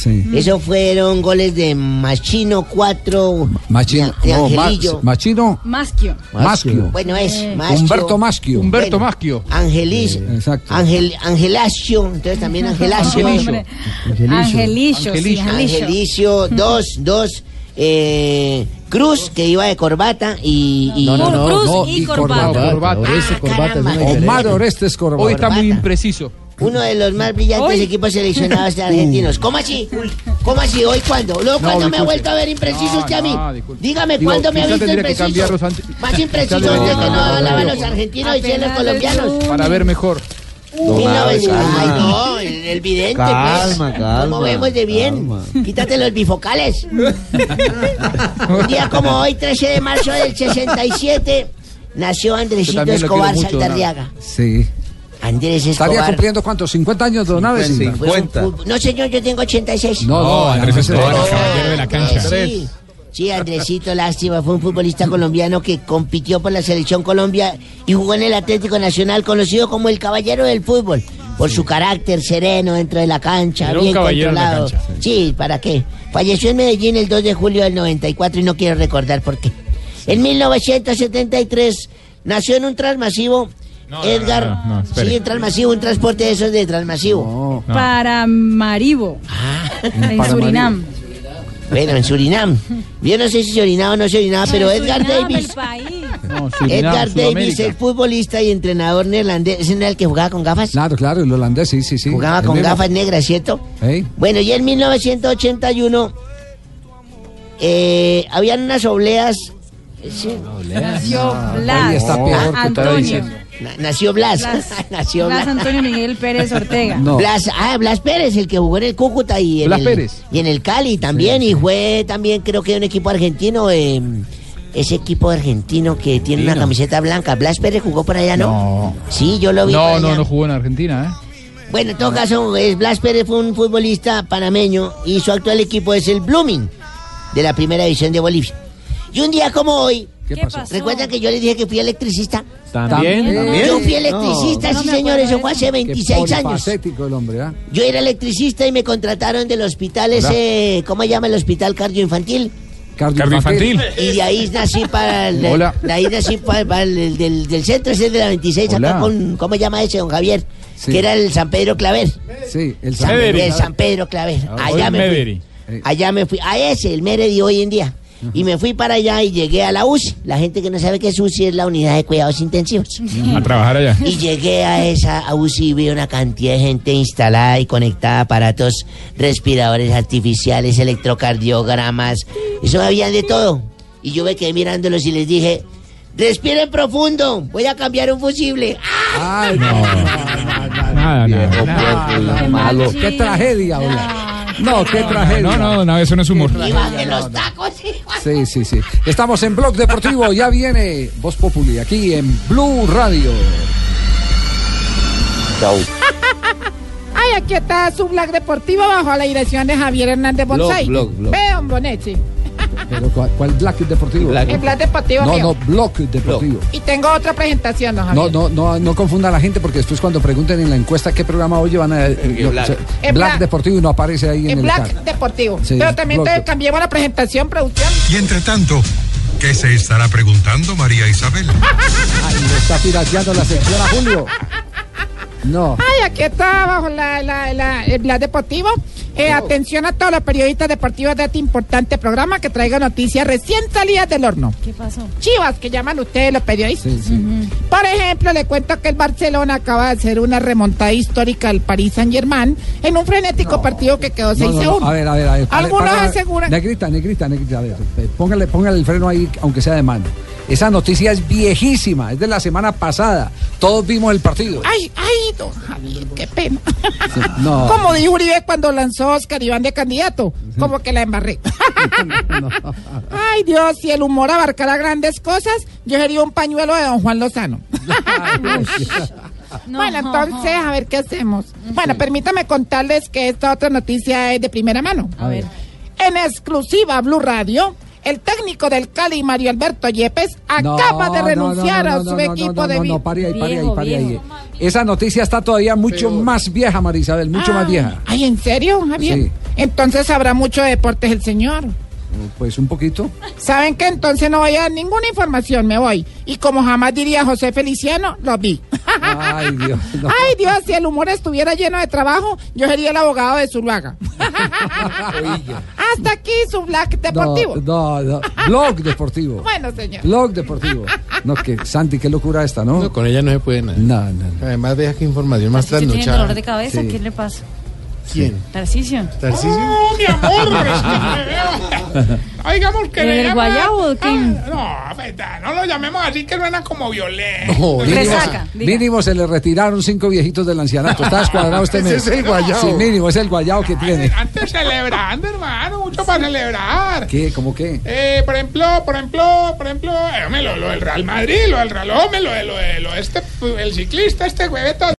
Sí. Eso fueron goles de Machino 4, de Angelillo. No, Machino. Maschio. Bueno, es Maschio. Humberto Maschio. Humberto Maschio. Angelis. Exacto. Angelacio. Entonces también Angelacio. Angelicio. 2-2. Cruz, que iba de corbata y... Cruz y corbata. Omar Orestes corbata. Hoy está muy impreciso. Uno de los más brillantes equipos seleccionados de argentinos. ¿Cómo así? ¿Cómo así? ¿Hoy cuándo? ¿Luego cuándo me ha vuelto a ver impreciso usted a mí? Dígame, ¿cuándo me ha visto impreciso? Más impreciso usted que no hablaba los argentinos y los colombianos. Para ver mejor. Ay, no, el vidente, calma. Como vemos de bien, quítate los bifocales. Un día como hoy, 13 de marzo del 67, nació Andresito Escobar Saldarriaga. Sí. Andrés Escobar. ¿Estaría cumpliendo cuántos? ¿50 años, don Aves? 50. No, señor, yo tengo 86. No, Andrés Escobar, el caballero de la cancha. Sí, Andresito, lástima, fue un futbolista colombiano que compitió por la Selección Colombia y jugó en el Atlético Nacional, conocido como el Caballero del Fútbol, por su carácter sereno dentro de la cancha, era bien controlado. De la cancha. Sí, ¿para qué? Falleció en Medellín el 2 de julio del 94 y no quiero recordar por qué. En 1973 nació en un transmasivo... Edgar, en Transmasivo, un transporte de esos de Transmasivo. Paramaribo, en Surinam. Bueno, en Surinam. Yo no sé si se orinaba o no se orinaba, pero Edgar Surinam, Davis. Edgar Davis, el futbolista y entrenador neerlandés. ¿Es el que jugaba con gafas? Claro, el holandés, sí. Jugaba con gafas negras, ¿cierto? ¿Eh? Bueno, y en 1981 habían unas obleas. Sí. Nació Blas. Antonio. Nació Blas. Blas Antonio Miguel Pérez Ortega. No. Blas Pérez, el que jugó en el Cúcuta y en el Cali también. Sí. Y fue también, creo que un equipo argentino. Ese equipo argentino que tiene una camiseta blanca. Blas Pérez jugó por allá, ¿no? Sí, yo lo vi. No jugó en Argentina, Bueno, en todo caso, Blas Pérez fue un futbolista panameño y su actual equipo es el Blooming de la Primera División de Bolivia. Y un día como hoy, ¿qué pasó? ¿Recuerdan que yo les dije que fui electricista? ¿También? Yo fui electricista, sí, señores, eso fue hace 26 años. El hombre, ¿eh? Yo era electricista y me contrataron del hospital ese, ¿cómo se llama el hospital cardioinfantil? Y de ahí nací para el del centro, ese de la 26, acá con, ¿cómo se llama ese, don Javier? Sí. Que era el San Pedro Claver. Sí, el San Pedro Claver. Allá me fui, a ese, el Meredi hoy en día. Y me fui para allá y llegué a la UCI. La gente que no sabe qué es UCI es la unidad de cuidados intensivos. A trabajar allá. Y llegué a esa UCI y vi una cantidad de gente instalada y conectada a aparatos, respiradores artificiales, electrocardiogramas. Eso había de todo. Y yo me quedé mirándolos y les dije: respiren profundo, voy a cambiar un fusible. Ay, no. Malo. Qué tragedia, hola. No, qué tragedia. No, eso no es humor. Y baje los tacos. Sí. Estamos en Blog Deportivo, ya viene Voz Populi, aquí en Blue Radio. Chau. Ay, aquí está su Blog Deportivo bajo la dirección de Javier Hernández Bonsai. Blog. Vean, Bonetti. Pero ¿cuál Black Deportivo? El Black Deportivo. No, Blog Deportivo. Y tengo otra presentación, ¿no, Javier? No confunda a la gente porque después cuando pregunten en la encuesta qué programa hoy van a... Black Deportivo y no aparece ahí en el Black Deportivo. Sí, pero también cambiamos la presentación, producción. Y entre tanto, ¿qué se estará preguntando María Isabel? Ay, me está pirateando la sección a Julio. No. Ay, aquí está bajo el Black Deportivo. Atención a todos los periodistas deportivos de este importante programa que traiga noticias recién salidas del horno. ¿Qué pasó? Chivas, que llaman ustedes los periodistas. Sí. Uh-huh. Por ejemplo, le cuento que el Barcelona acaba de hacer una remontada histórica al Paris Saint-Germain en un frenético partido que quedó 6-1. No. A ver. Algunos aseguran... Negrita, a ver, póngale el freno ahí, aunque sea de mano. Esa noticia es viejísima, es de la semana pasada. Todos vimos el partido. Ay, don Javier, qué pena. Sí, no. Como dijo Uribe cuando lanzó a Oscar Iván de candidato, como que la embarré. No. Ay, Dios, si el humor abarcara grandes cosas, yo sería un pañuelo de don Juan Lozano. No, bueno, entonces, a ver qué hacemos. Bueno, permítame contarles que esta otra noticia es de primera mano. A ver. En exclusiva Blue Radio, el técnico del Cali, Mario Alberto Yepes, acaba de renunciar a su equipo de vida. Pare ahí. Esa noticia está todavía mucho más vieja, Marisabel, mucho más vieja. Ay, ¿en serio, Javier? Sí. Entonces sabrá mucho de deportes el señor. Pues un poquito. ¿Saben qué? Entonces no voy a dar ninguna información, me voy. Y como jamás diría José Feliciano, lo vi. Ay, Dios. No. Ay, Dios, si el humor estuviera lleno de trabajo, yo sería el abogado de Zuluaga. Hasta aquí su blog deportivo. No. Blog deportivo. Bueno, señor. Blog deportivo. No, que Santi, qué locura esta, ¿no? No, con ella no se puede nada. No. Además, deja que información más trasnochada. ¿Tiene dolor de cabeza? Sí. ¿Qué le pasa? ¿Quién? Tarcisio. ¡Oh, mi amor! Oigamos que le llaman... ¿El guayabo? No lo llamemos así, que suena como violento. No, mínimo se le retiraron 5 viejitos del ancianato. Está descuadrado este mes. Ese es el guayabo. Sí, mínimo, es el guayabo que tiene. Antes celebrando, hermano, mucho para celebrar. ¿Qué? ¿Cómo qué? Por ejemplo, lo del Real Madrid, lo del Real Hombre, lo de el ciclista, este hueveto.